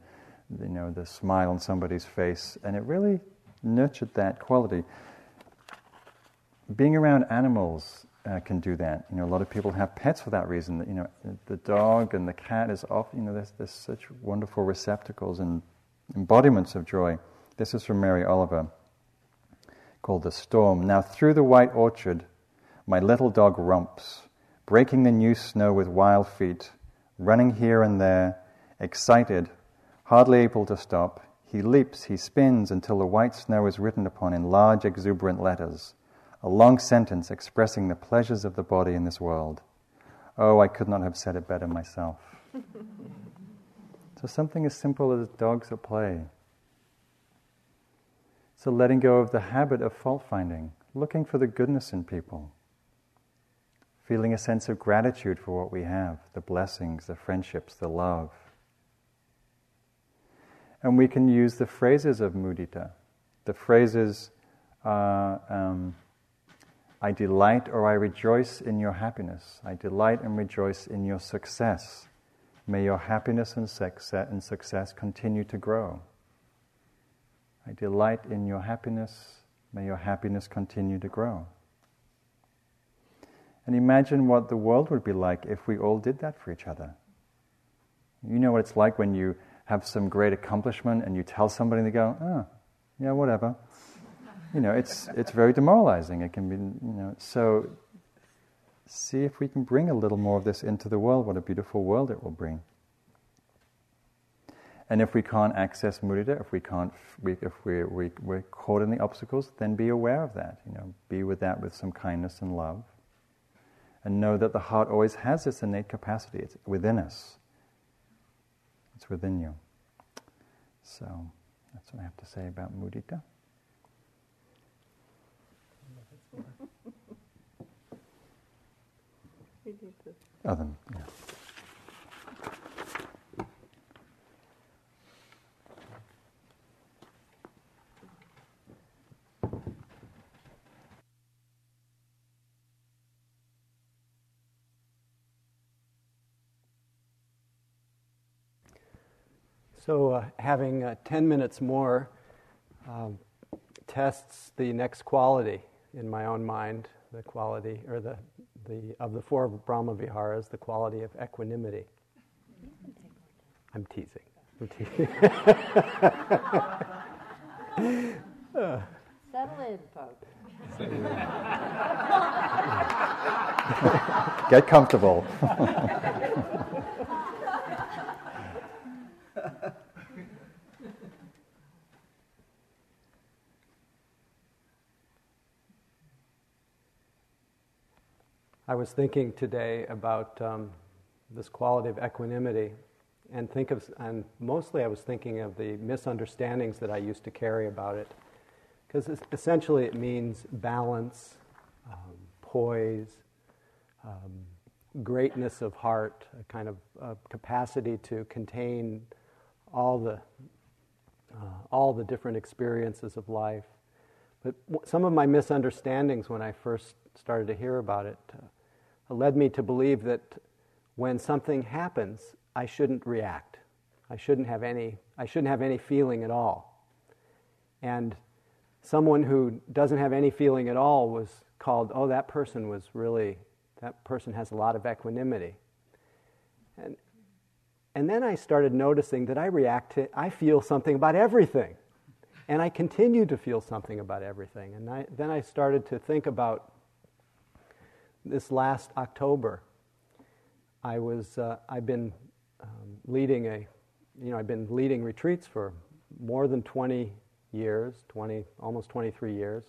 you know the smile on somebody's face, and it really nurtured that quality. Being around animals uh, can do that. You know, a lot of people have pets for that reason. That you know, the dog and the cat is often you know there's, there's such wonderful receptacles and embodiments of joy. This is from Mary Oliver, called The Storm. Now through the white orchard my little dog romps, breaking the new snow with wild feet, running here and there, excited, hardly able to stop. He leaps, he spins until the white snow is written upon in large exuberant letters, a long sentence expressing the pleasures of the body in this world. Oh, I could not have said it better myself. So something as simple as dogs at play. So letting go of the habit of fault-finding, looking for the goodness in people, feeling a sense of gratitude for what we have, the blessings, the friendships, the love. And we can use the phrases of mudita. The phrases are, um, I delight or I rejoice in your happiness. I delight and rejoice in your success. May your happiness and success continue to grow. I delight in your happiness. May your happiness continue to grow. And imagine what the world would be like if we all did that for each other. You know what it's like when you have some great accomplishment and you tell somebody and they go, oh, yeah, whatever. You know, it's it's very demoralizing. It can be, you know, so see if we can bring a little more of this into the world. What a beautiful world it will bring. And if we can't access mudita, if we can't, if we, we, we're caught in the obstacles, then be aware of that. You know, be with that with some kindness and love, and know that the heart always has this innate capacity. It's within us. It's within you. So that's what I have to say about mudita. Other than, yeah. So uh, having uh, ten minutes more um, tests the next quality in my own mind, the quality or the the of the four Brahma Viharas, the quality of equanimity. I'm teasing. I'm teasing. uh. Settle in, folks. Get comfortable. I was thinking today about um, this quality of equanimity, and think of, and mostly I was thinking of the misunderstandings that I used to carry about it, because essentially it means balance, um, poise, um, greatness of heart, a kind of uh, capacity to contain all the uh, all the different experiences of life. But w- some of my misunderstandings when I first started to hear about it. Uh, led me to believe that when something happens, I shouldn't react. I shouldn't have any. I shouldn't have any feeling at all. And someone who doesn't have any feeling at all was called, oh, that person was really. That person has a lot of equanimity. And and then I started noticing that I react to. I feel something about everything, and I continue to feel something about everything. And I, then I started to think about. This last October, I was, uh, I've been um, leading a, you know, I've been leading retreats for more than twenty years, twenty, almost twenty-three years,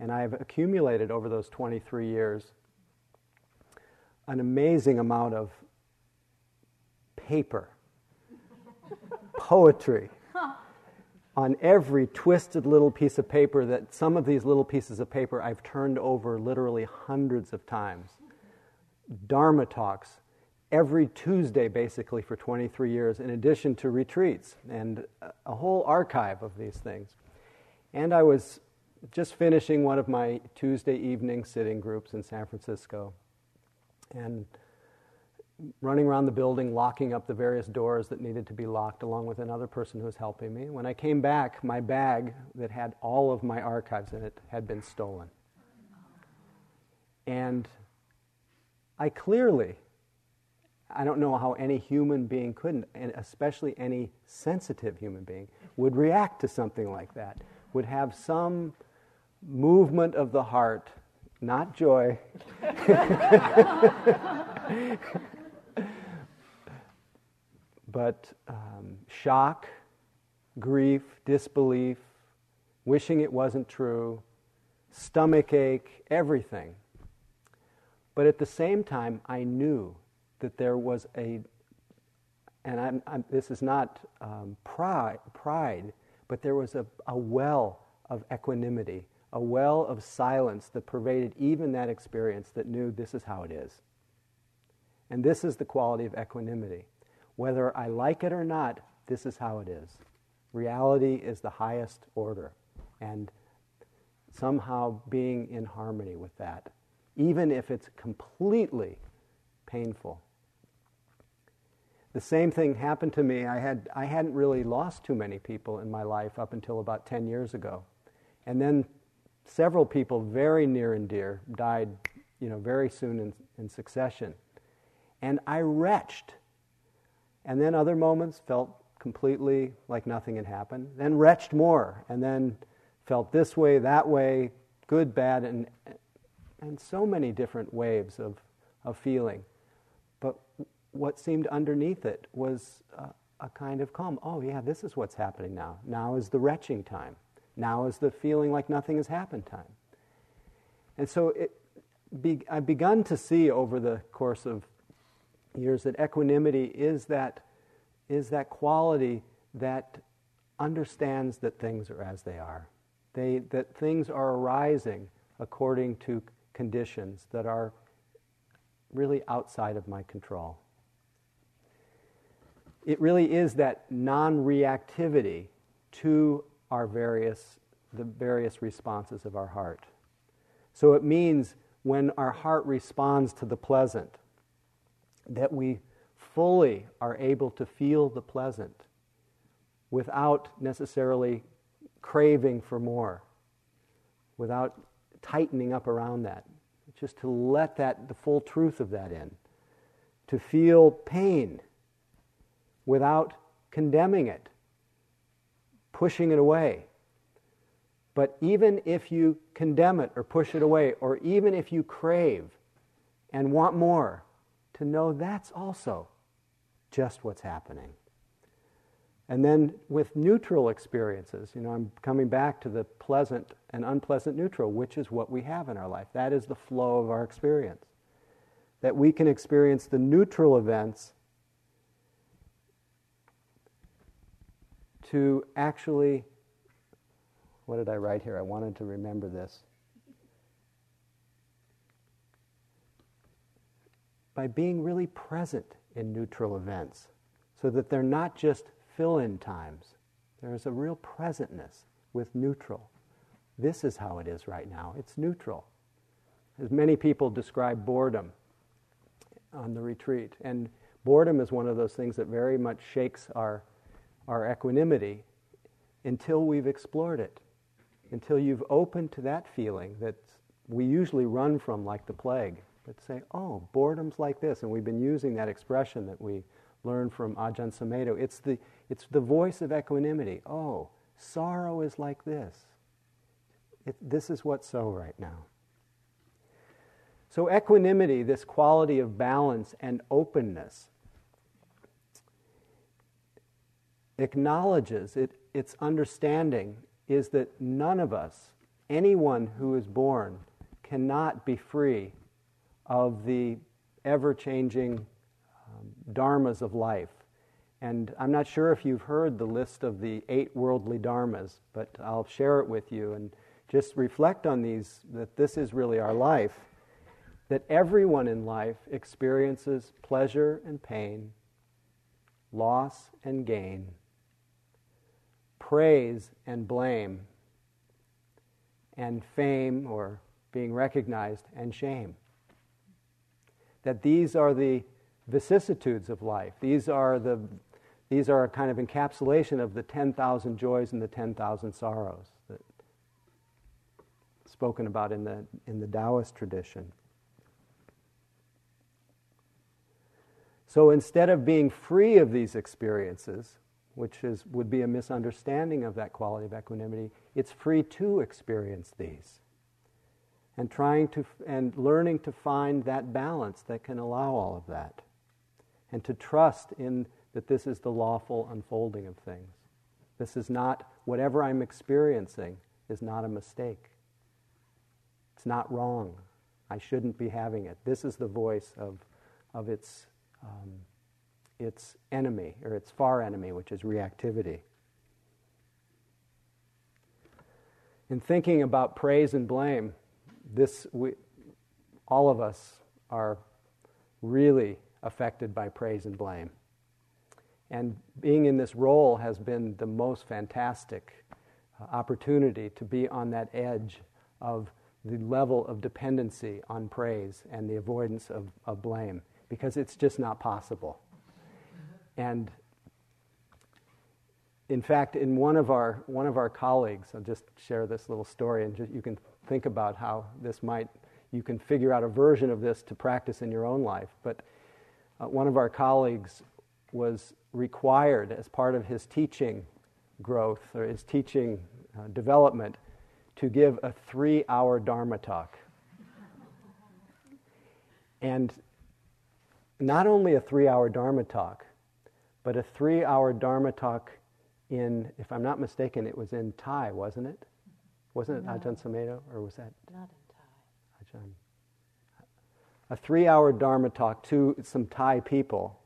and I have accumulated over those twenty-three years an amazing amount of paper, poetry, on every twisted little piece of paper that some of these little pieces of paper I've turned over literally hundreds of times. Dharma talks every Tuesday basically for twenty-three years, in addition to retreats and a whole archive of these things. And I was just finishing one of my Tuesday evening sitting groups in San Francisco and running around the building, locking up the various doors that needed to be locked, along with another person who was helping me. When I came back, my bag that had all of my archives in it had been stolen. And I clearly, I don't know how any human being couldn't, and especially any sensitive human being, would react to something like that, would have some movement of the heart, not joy, but um, shock, grief, disbelief, wishing it wasn't true, stomach ache, everything. But at the same time, I knew that there was a, and I'm, I'm, this is not um, pride, pride, but there was a, a well of equanimity, a well of silence that pervaded even that experience, that knew this is how it is. And this is the quality of equanimity. Whether I like it or not, this is how it is. Reality is the highest order. And somehow being in harmony with that, even if it's completely painful. The same thing happened to me. I had, I hadn't really lost too many people in my life up until about ten years ago. And then several people very near and dear died, you know, very soon in, in succession. And I retched. And then other moments felt completely like nothing had happened. Then retched more. And then felt this way, that way, good, bad, and and so many different waves of, of feeling. But what seemed underneath it was a, a kind of calm. Oh, yeah, this is what's happening now. Now is the retching time. Now is the feeling like nothing has happened time. And so it be, I've begun to see over the course of years that equanimity is that is that quality that understands that things are as they are, they that things are arising according to conditions that are really outside of my control. It really is that non-reactivity to our various the various responses of our heart. So it means when our heart responds to the pleasant, that we fully are able to feel the pleasant without necessarily craving for more, without tightening up around that. just to let that, the full truth of that in, to feel pain without condemning it, pushing it away. But even if you condemn it or push it away, or even if you crave and want more, to know that's also just what's happening. And then with neutral experiences, you know, I'm coming back to the pleasant and unpleasant neutral, which is what we have in our life. That is the flow of our experience. That we can experience the neutral events to actually, what did I write here? I wanted to remember this. By being really present in neutral events, so that they're not just fill-in times. There is a real presentness with neutral. This is how it is right now. It's neutral. As many people describe boredom on the retreat, and boredom is one of those things that very much shakes our, our equanimity until we've explored it, until you've opened to that feeling that we usually run from like the plague, but say, oh, boredom's like this, and we've been using that expression that we learn from Ajahn Sumedho. It's the, it's the voice of equanimity. Oh, sorrow is like this. It, this is what's so right now. So equanimity, this quality of balance and openness, acknowledges it, its understanding is that none of us, anyone who is born, cannot be free of the ever-changing dharmas of life. And I'm not sure if you've heard the list of the eight worldly dharmas, but I'll share it with you and just reflect on these, that this is really our life, that everyone in life experiences pleasure and pain, loss and gain, praise and blame, and fame or being recognized and shame. That these are the vicissitudes of life. These are the, these are a kind of encapsulation of the ten thousand joys and the ten thousand sorrows that spoken about in the in the Taoist tradition. So instead of being free of these experiences, which is would be a misunderstanding of that quality of equanimity, it's free to experience these, and trying to and learning to find that balance that can allow all of that. And to trust in that this is the lawful unfolding of things. This is not, whatever I'm experiencing is not a mistake. It's not wrong. I shouldn't be having it. This is the voice of, of its, um, its enemy, or its far enemy, which is reactivity. In thinking about praise and blame, this we, all of us are really affected by praise and blame. And being in this role has been the most fantastic uh, opportunity to be on that edge of the level of dependency on praise and the avoidance of, of blame, because it's just not possible. And in fact, in one of our one of our colleagues, I'll just share this little story, and just, you can think about how this might, you can figure out a version of this to practice in your own life, but Uh, one of our colleagues was required, as part of his teaching growth or his teaching uh, development, to give a three-hour Dharma talk. And not only a three-hour Dharma talk, but a three-hour Dharma talk in, if I'm not mistaken, it was in Thai, wasn't it? Wasn't it no. Ajahn Sumedho, or was that? Not in Thai. Ajahn. A three-hour Dharma talk to some Thai people.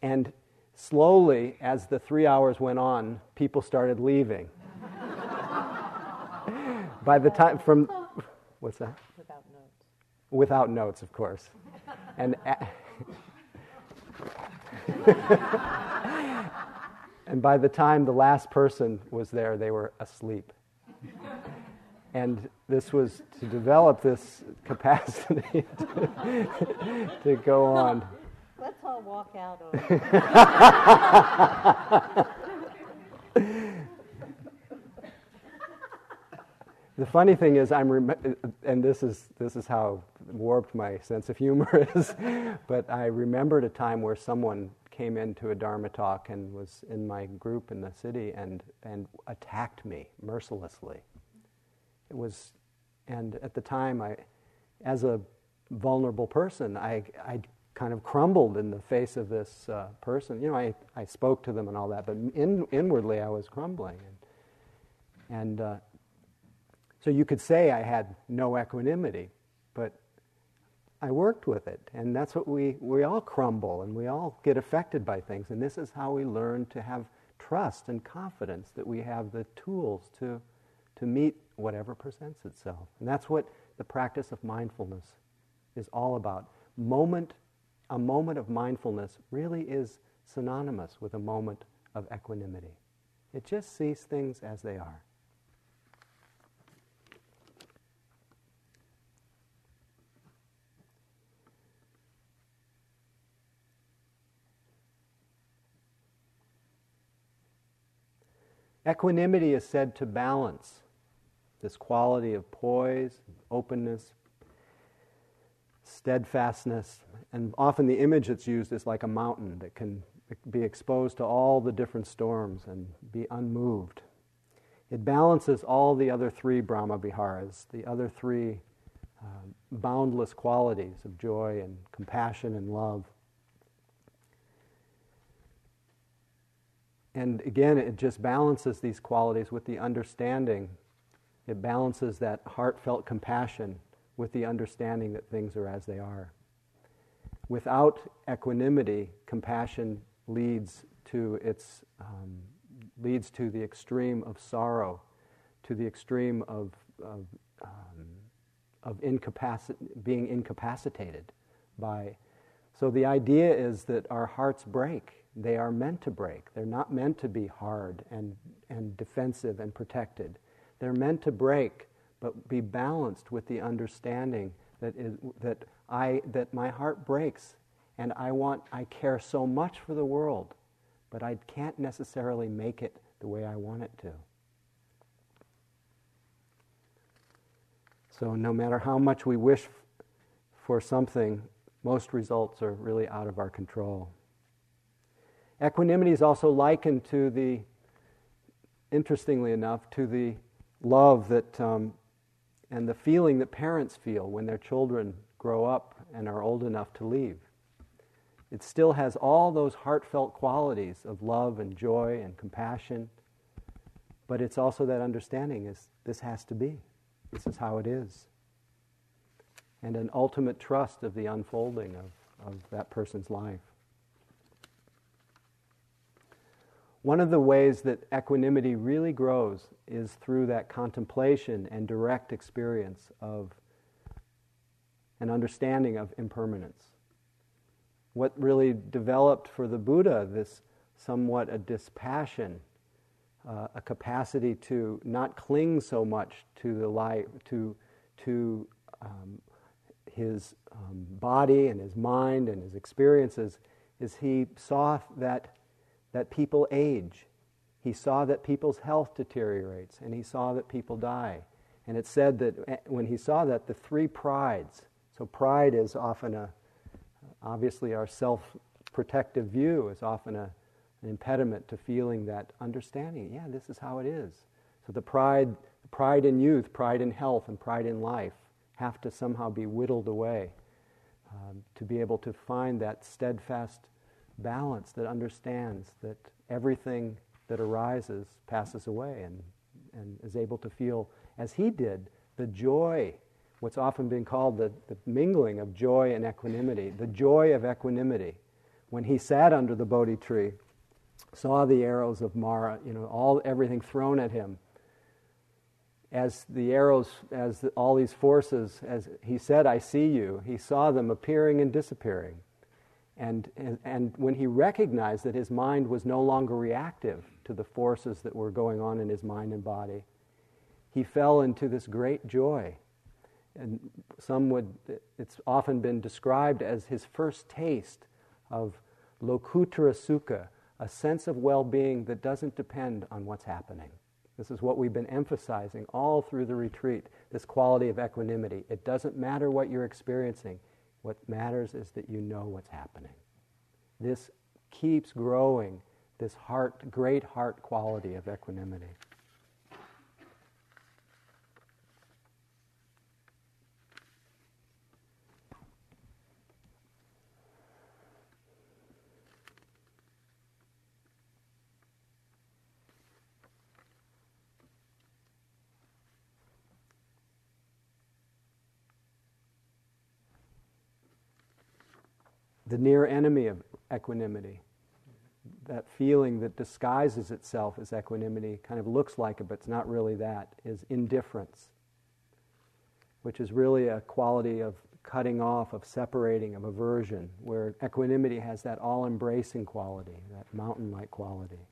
And slowly, as the three hours went on, people started leaving. By the time from... What's that? Without notes. Without notes, of course. And, a- and by the time the last person was there, they were asleep. And this was to develop this capacity to, to go on. Let's all walk out on it. The funny thing is, I'm, rem- and this is this is how warped my sense of humor is, but I remembered a time where someone came into a Dharma talk and was in my group in the city and and attacked me mercilessly. It was, and at the time, I, as a vulnerable person, I I kind of crumbled in the face of this uh, person. You know, I, I spoke to them and all that, but in, inwardly I was crumbling, and and. Uh, So you could say I had no equanimity, but I worked with it. And that's what we, we all crumble and we all get affected by things. And this is how we learn to have trust and confidence that we have the tools to, to meet whatever presents itself. And that's what the practice of mindfulness is all about. Moment, a moment of mindfulness really is synonymous with a moment of equanimity. It just sees things as they are. Equanimity is said to balance this quality of poise, openness, steadfastness, and often the image that's used is like a mountain that can be exposed to all the different storms and be unmoved. It balances all the other three Brahma Viharas, the other three uh, boundless qualities of joy and compassion and love. And again, it just balances these qualities with the understanding. It balances that heartfelt compassion with the understanding that things are as they are. Without equanimity, compassion leads to its um, leads to the extreme of sorrow, to the extreme of of, um, of incapaci- being incapacitated by. So the idea is that our hearts break. They are meant to break. They're not meant to be hard and, and defensive and protected. They're meant to break, but be balanced with the understanding that is, that I that my heart breaks, and I want I care so much for the world, but I can't necessarily make it the way I want it to. So no matter how much we wish f- for something, most results are really out of our control. Equanimity is also likened to the, interestingly enough, to the love that um, and the feeling that parents feel when their children grow up and are old enough to leave. It still has all those heartfelt qualities of love and joy and compassion, but it's also that understanding is this has to be. This is how it is. And an ultimate trust of the unfolding of, of that person's life. One of the ways that equanimity really grows is through that contemplation and direct experience of an understanding of impermanence. What really developed for the Buddha, this somewhat a dispassion, uh, a capacity to not cling so much to the life, to to um, his um, body and his mind and his experiences, is he saw that that people age. He saw that people's health deteriorates, and he saw that people die. And it's said that when he saw that, the three prides, so pride is often a, obviously our self-protective view is often a, an impediment to feeling that understanding. Yeah, this is how it is. So the pride, pride in youth, pride in health, and pride in life have to somehow be whittled away um, to be able to find that steadfast balance that understands that everything that arises passes away and, and is able to feel, as he did, the joy, what's often been called the, the mingling of joy and equanimity, the joy of equanimity. When he sat under the Bodhi tree, saw the arrows of Mara, you know, all everything thrown at him, as the arrows, as the, all these forces, as he said, I see you, he saw them appearing and disappearing. And, and and when he recognized that his mind was no longer reactive to the forces that were going on in his mind and body, he fell into this great joy. And some would, it's often been described as his first taste of lokuttara sukha, a sense of well-being that doesn't depend on what's happening. This is what we've been emphasizing all through the retreat, this quality of equanimity. It doesn't matter what you're experiencing. What matters is that you know what's happening. This keeps growing, this heart, great heart quality of equanimity. The near enemy of equanimity, that feeling that disguises itself as equanimity, kind of looks like it, but it's not really that, is indifference, which is really a quality of cutting off, of separating, of aversion, where equanimity has that all-embracing quality, that mountain-like quality.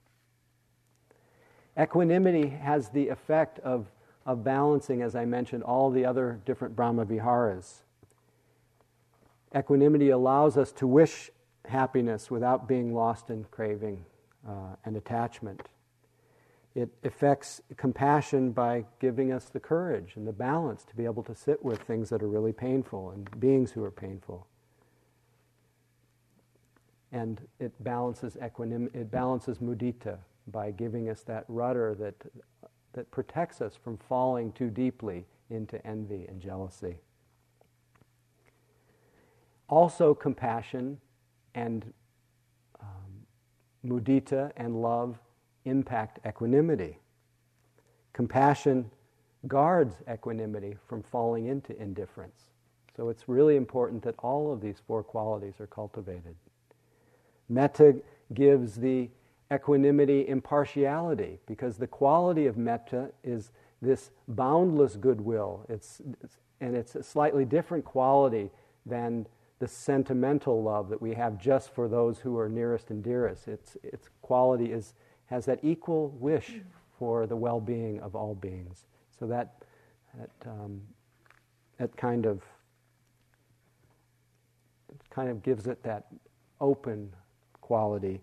Equanimity has the effect of, of balancing, as I mentioned, all the other different Brahma Viharas. Equanimity allows us to wish happiness without being lost in craving uh, and attachment. It affects compassion by giving us the courage and the balance to be able to sit with things that are really painful and beings who are painful. And it balances equanim- it balances mudita by giving us that rudder that that protects us from falling too deeply into envy and jealousy. Also, compassion and um, mudita and love impact equanimity. Compassion guards equanimity from falling into indifference. So it's really important that all of these four qualities are cultivated. Metta gives the equanimity impartiality, because the quality of metta is this boundless goodwill. It's, it's and it's a slightly different quality than the sentimental love that we have just for those who are nearest and dearest. Its its quality is has that equal wish for the well-being of all beings. So that that um, that kind of it kind of gives it that open quality.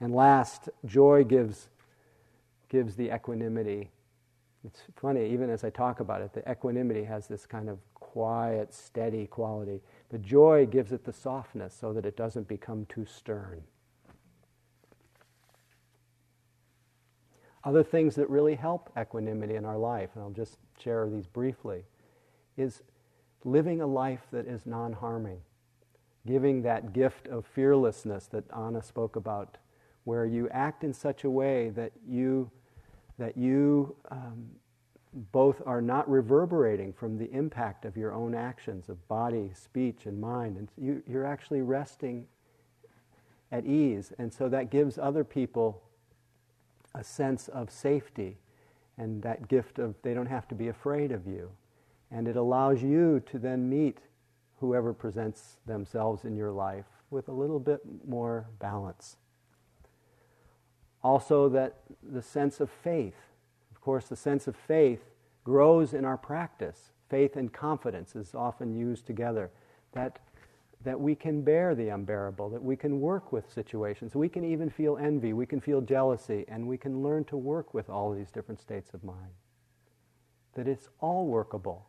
And last, joy gives gives the equanimity. It's funny, even as I talk about it, the equanimity has this kind of quiet, steady quality. The joy gives it the softness so that it doesn't become too stern. Other things that really help equanimity in our life, and I'll just share these briefly, is living a life that is non-harming, giving that gift of fearlessness that Anna spoke about, where you act in such a way that you, that you um, both are not reverberating from the impact of your own actions of body, speech, and mind. And you, you're actually resting at ease. And so that gives other people a sense of safety and that gift of they don't have to be afraid of you. And it allows you to then meet whoever presents themselves in your life with a little bit more balance. Also, that the sense of faith. Of course, the sense of faith grows in our practice. Faith and confidence is often used together. That, that we can bear the unbearable, that we can work with situations. We can even feel envy, we can feel jealousy, and we can learn to work with all these different states of mind. That it's all workable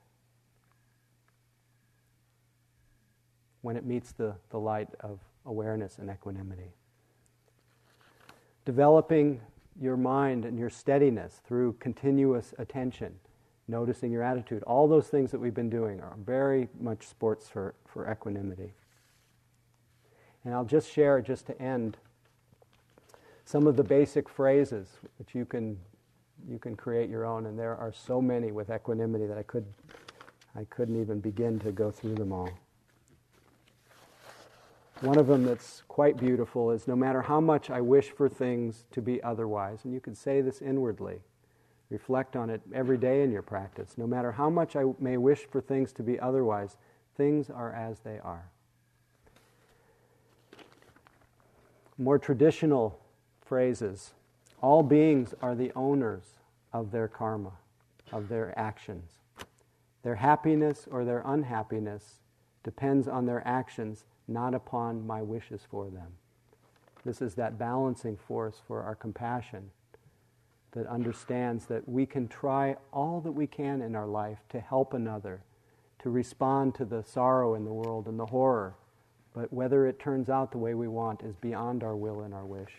when it meets the, the light of awareness and equanimity. Developing your mind and your steadiness through continuous attention, noticing your attitude. All those things that we've been doing are very much sports for, for equanimity. And I'll just share, just to end, some of the basic phrases that you can you can create your own, and there are so many with equanimity that I could I couldn't even begin to go through them all. One of them that's quite beautiful is, no matter how much I wish for things to be otherwise, and you can say this inwardly, reflect on it every day in your practice, no matter how much I may wish for things to be otherwise, things are as they are. More traditional phrases, all beings are the owners of their karma, of their actions. Their happiness or their unhappiness depends on their actions, not upon my wishes for them. This is that balancing force for our compassion, that understands that we can try all that we can in our life to help another, to respond to the sorrow in the world and the horror, but whether it turns out the way we want is beyond our will and our wish,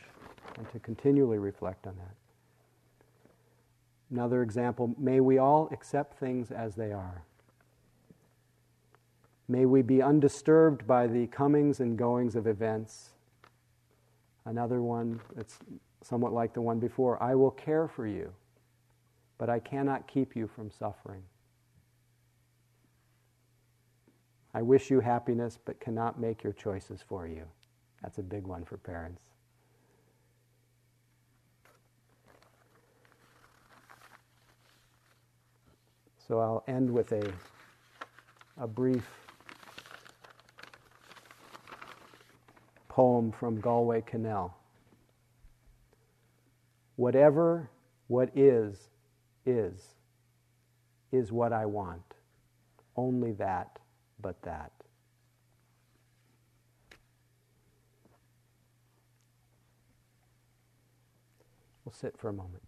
and to continually reflect on that. Another example, may we all accept things as they are. May we be undisturbed by the comings and goings of events. Another one that's somewhat like the one before, I will care for you, but I cannot keep you from suffering. I wish you happiness, but cannot make your choices for you. That's a big one for parents. So I'll end with a, a brief poem from Galway Connell. Whatever what is, is, is what I want. Only that, but that. We'll sit for a moment.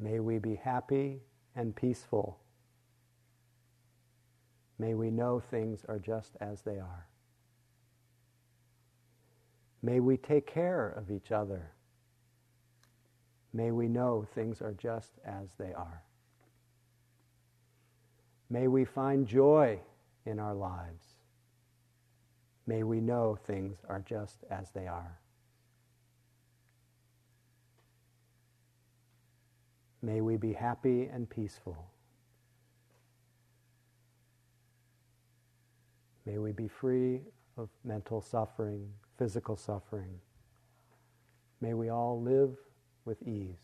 May we be happy and peaceful. May we know things are just as they are. May we take care of each other. May we know things are just as they are. May we find joy in our lives. May we know things are just as they are. May we be happy and peaceful. May we be free of mental suffering, physical suffering. May we all live with ease.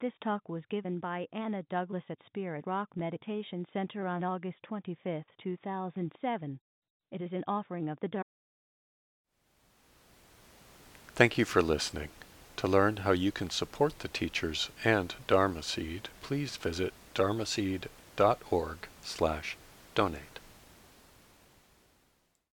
This talk was given by Anna Douglas at Spirit Rock Meditation Center on August twenty-fifth, two thousand seven. It is an offering of the Dharma. Thank you for listening. To learn how you can support the teachers and Dharma Seed, please visit dharmaseed dot org slash donate.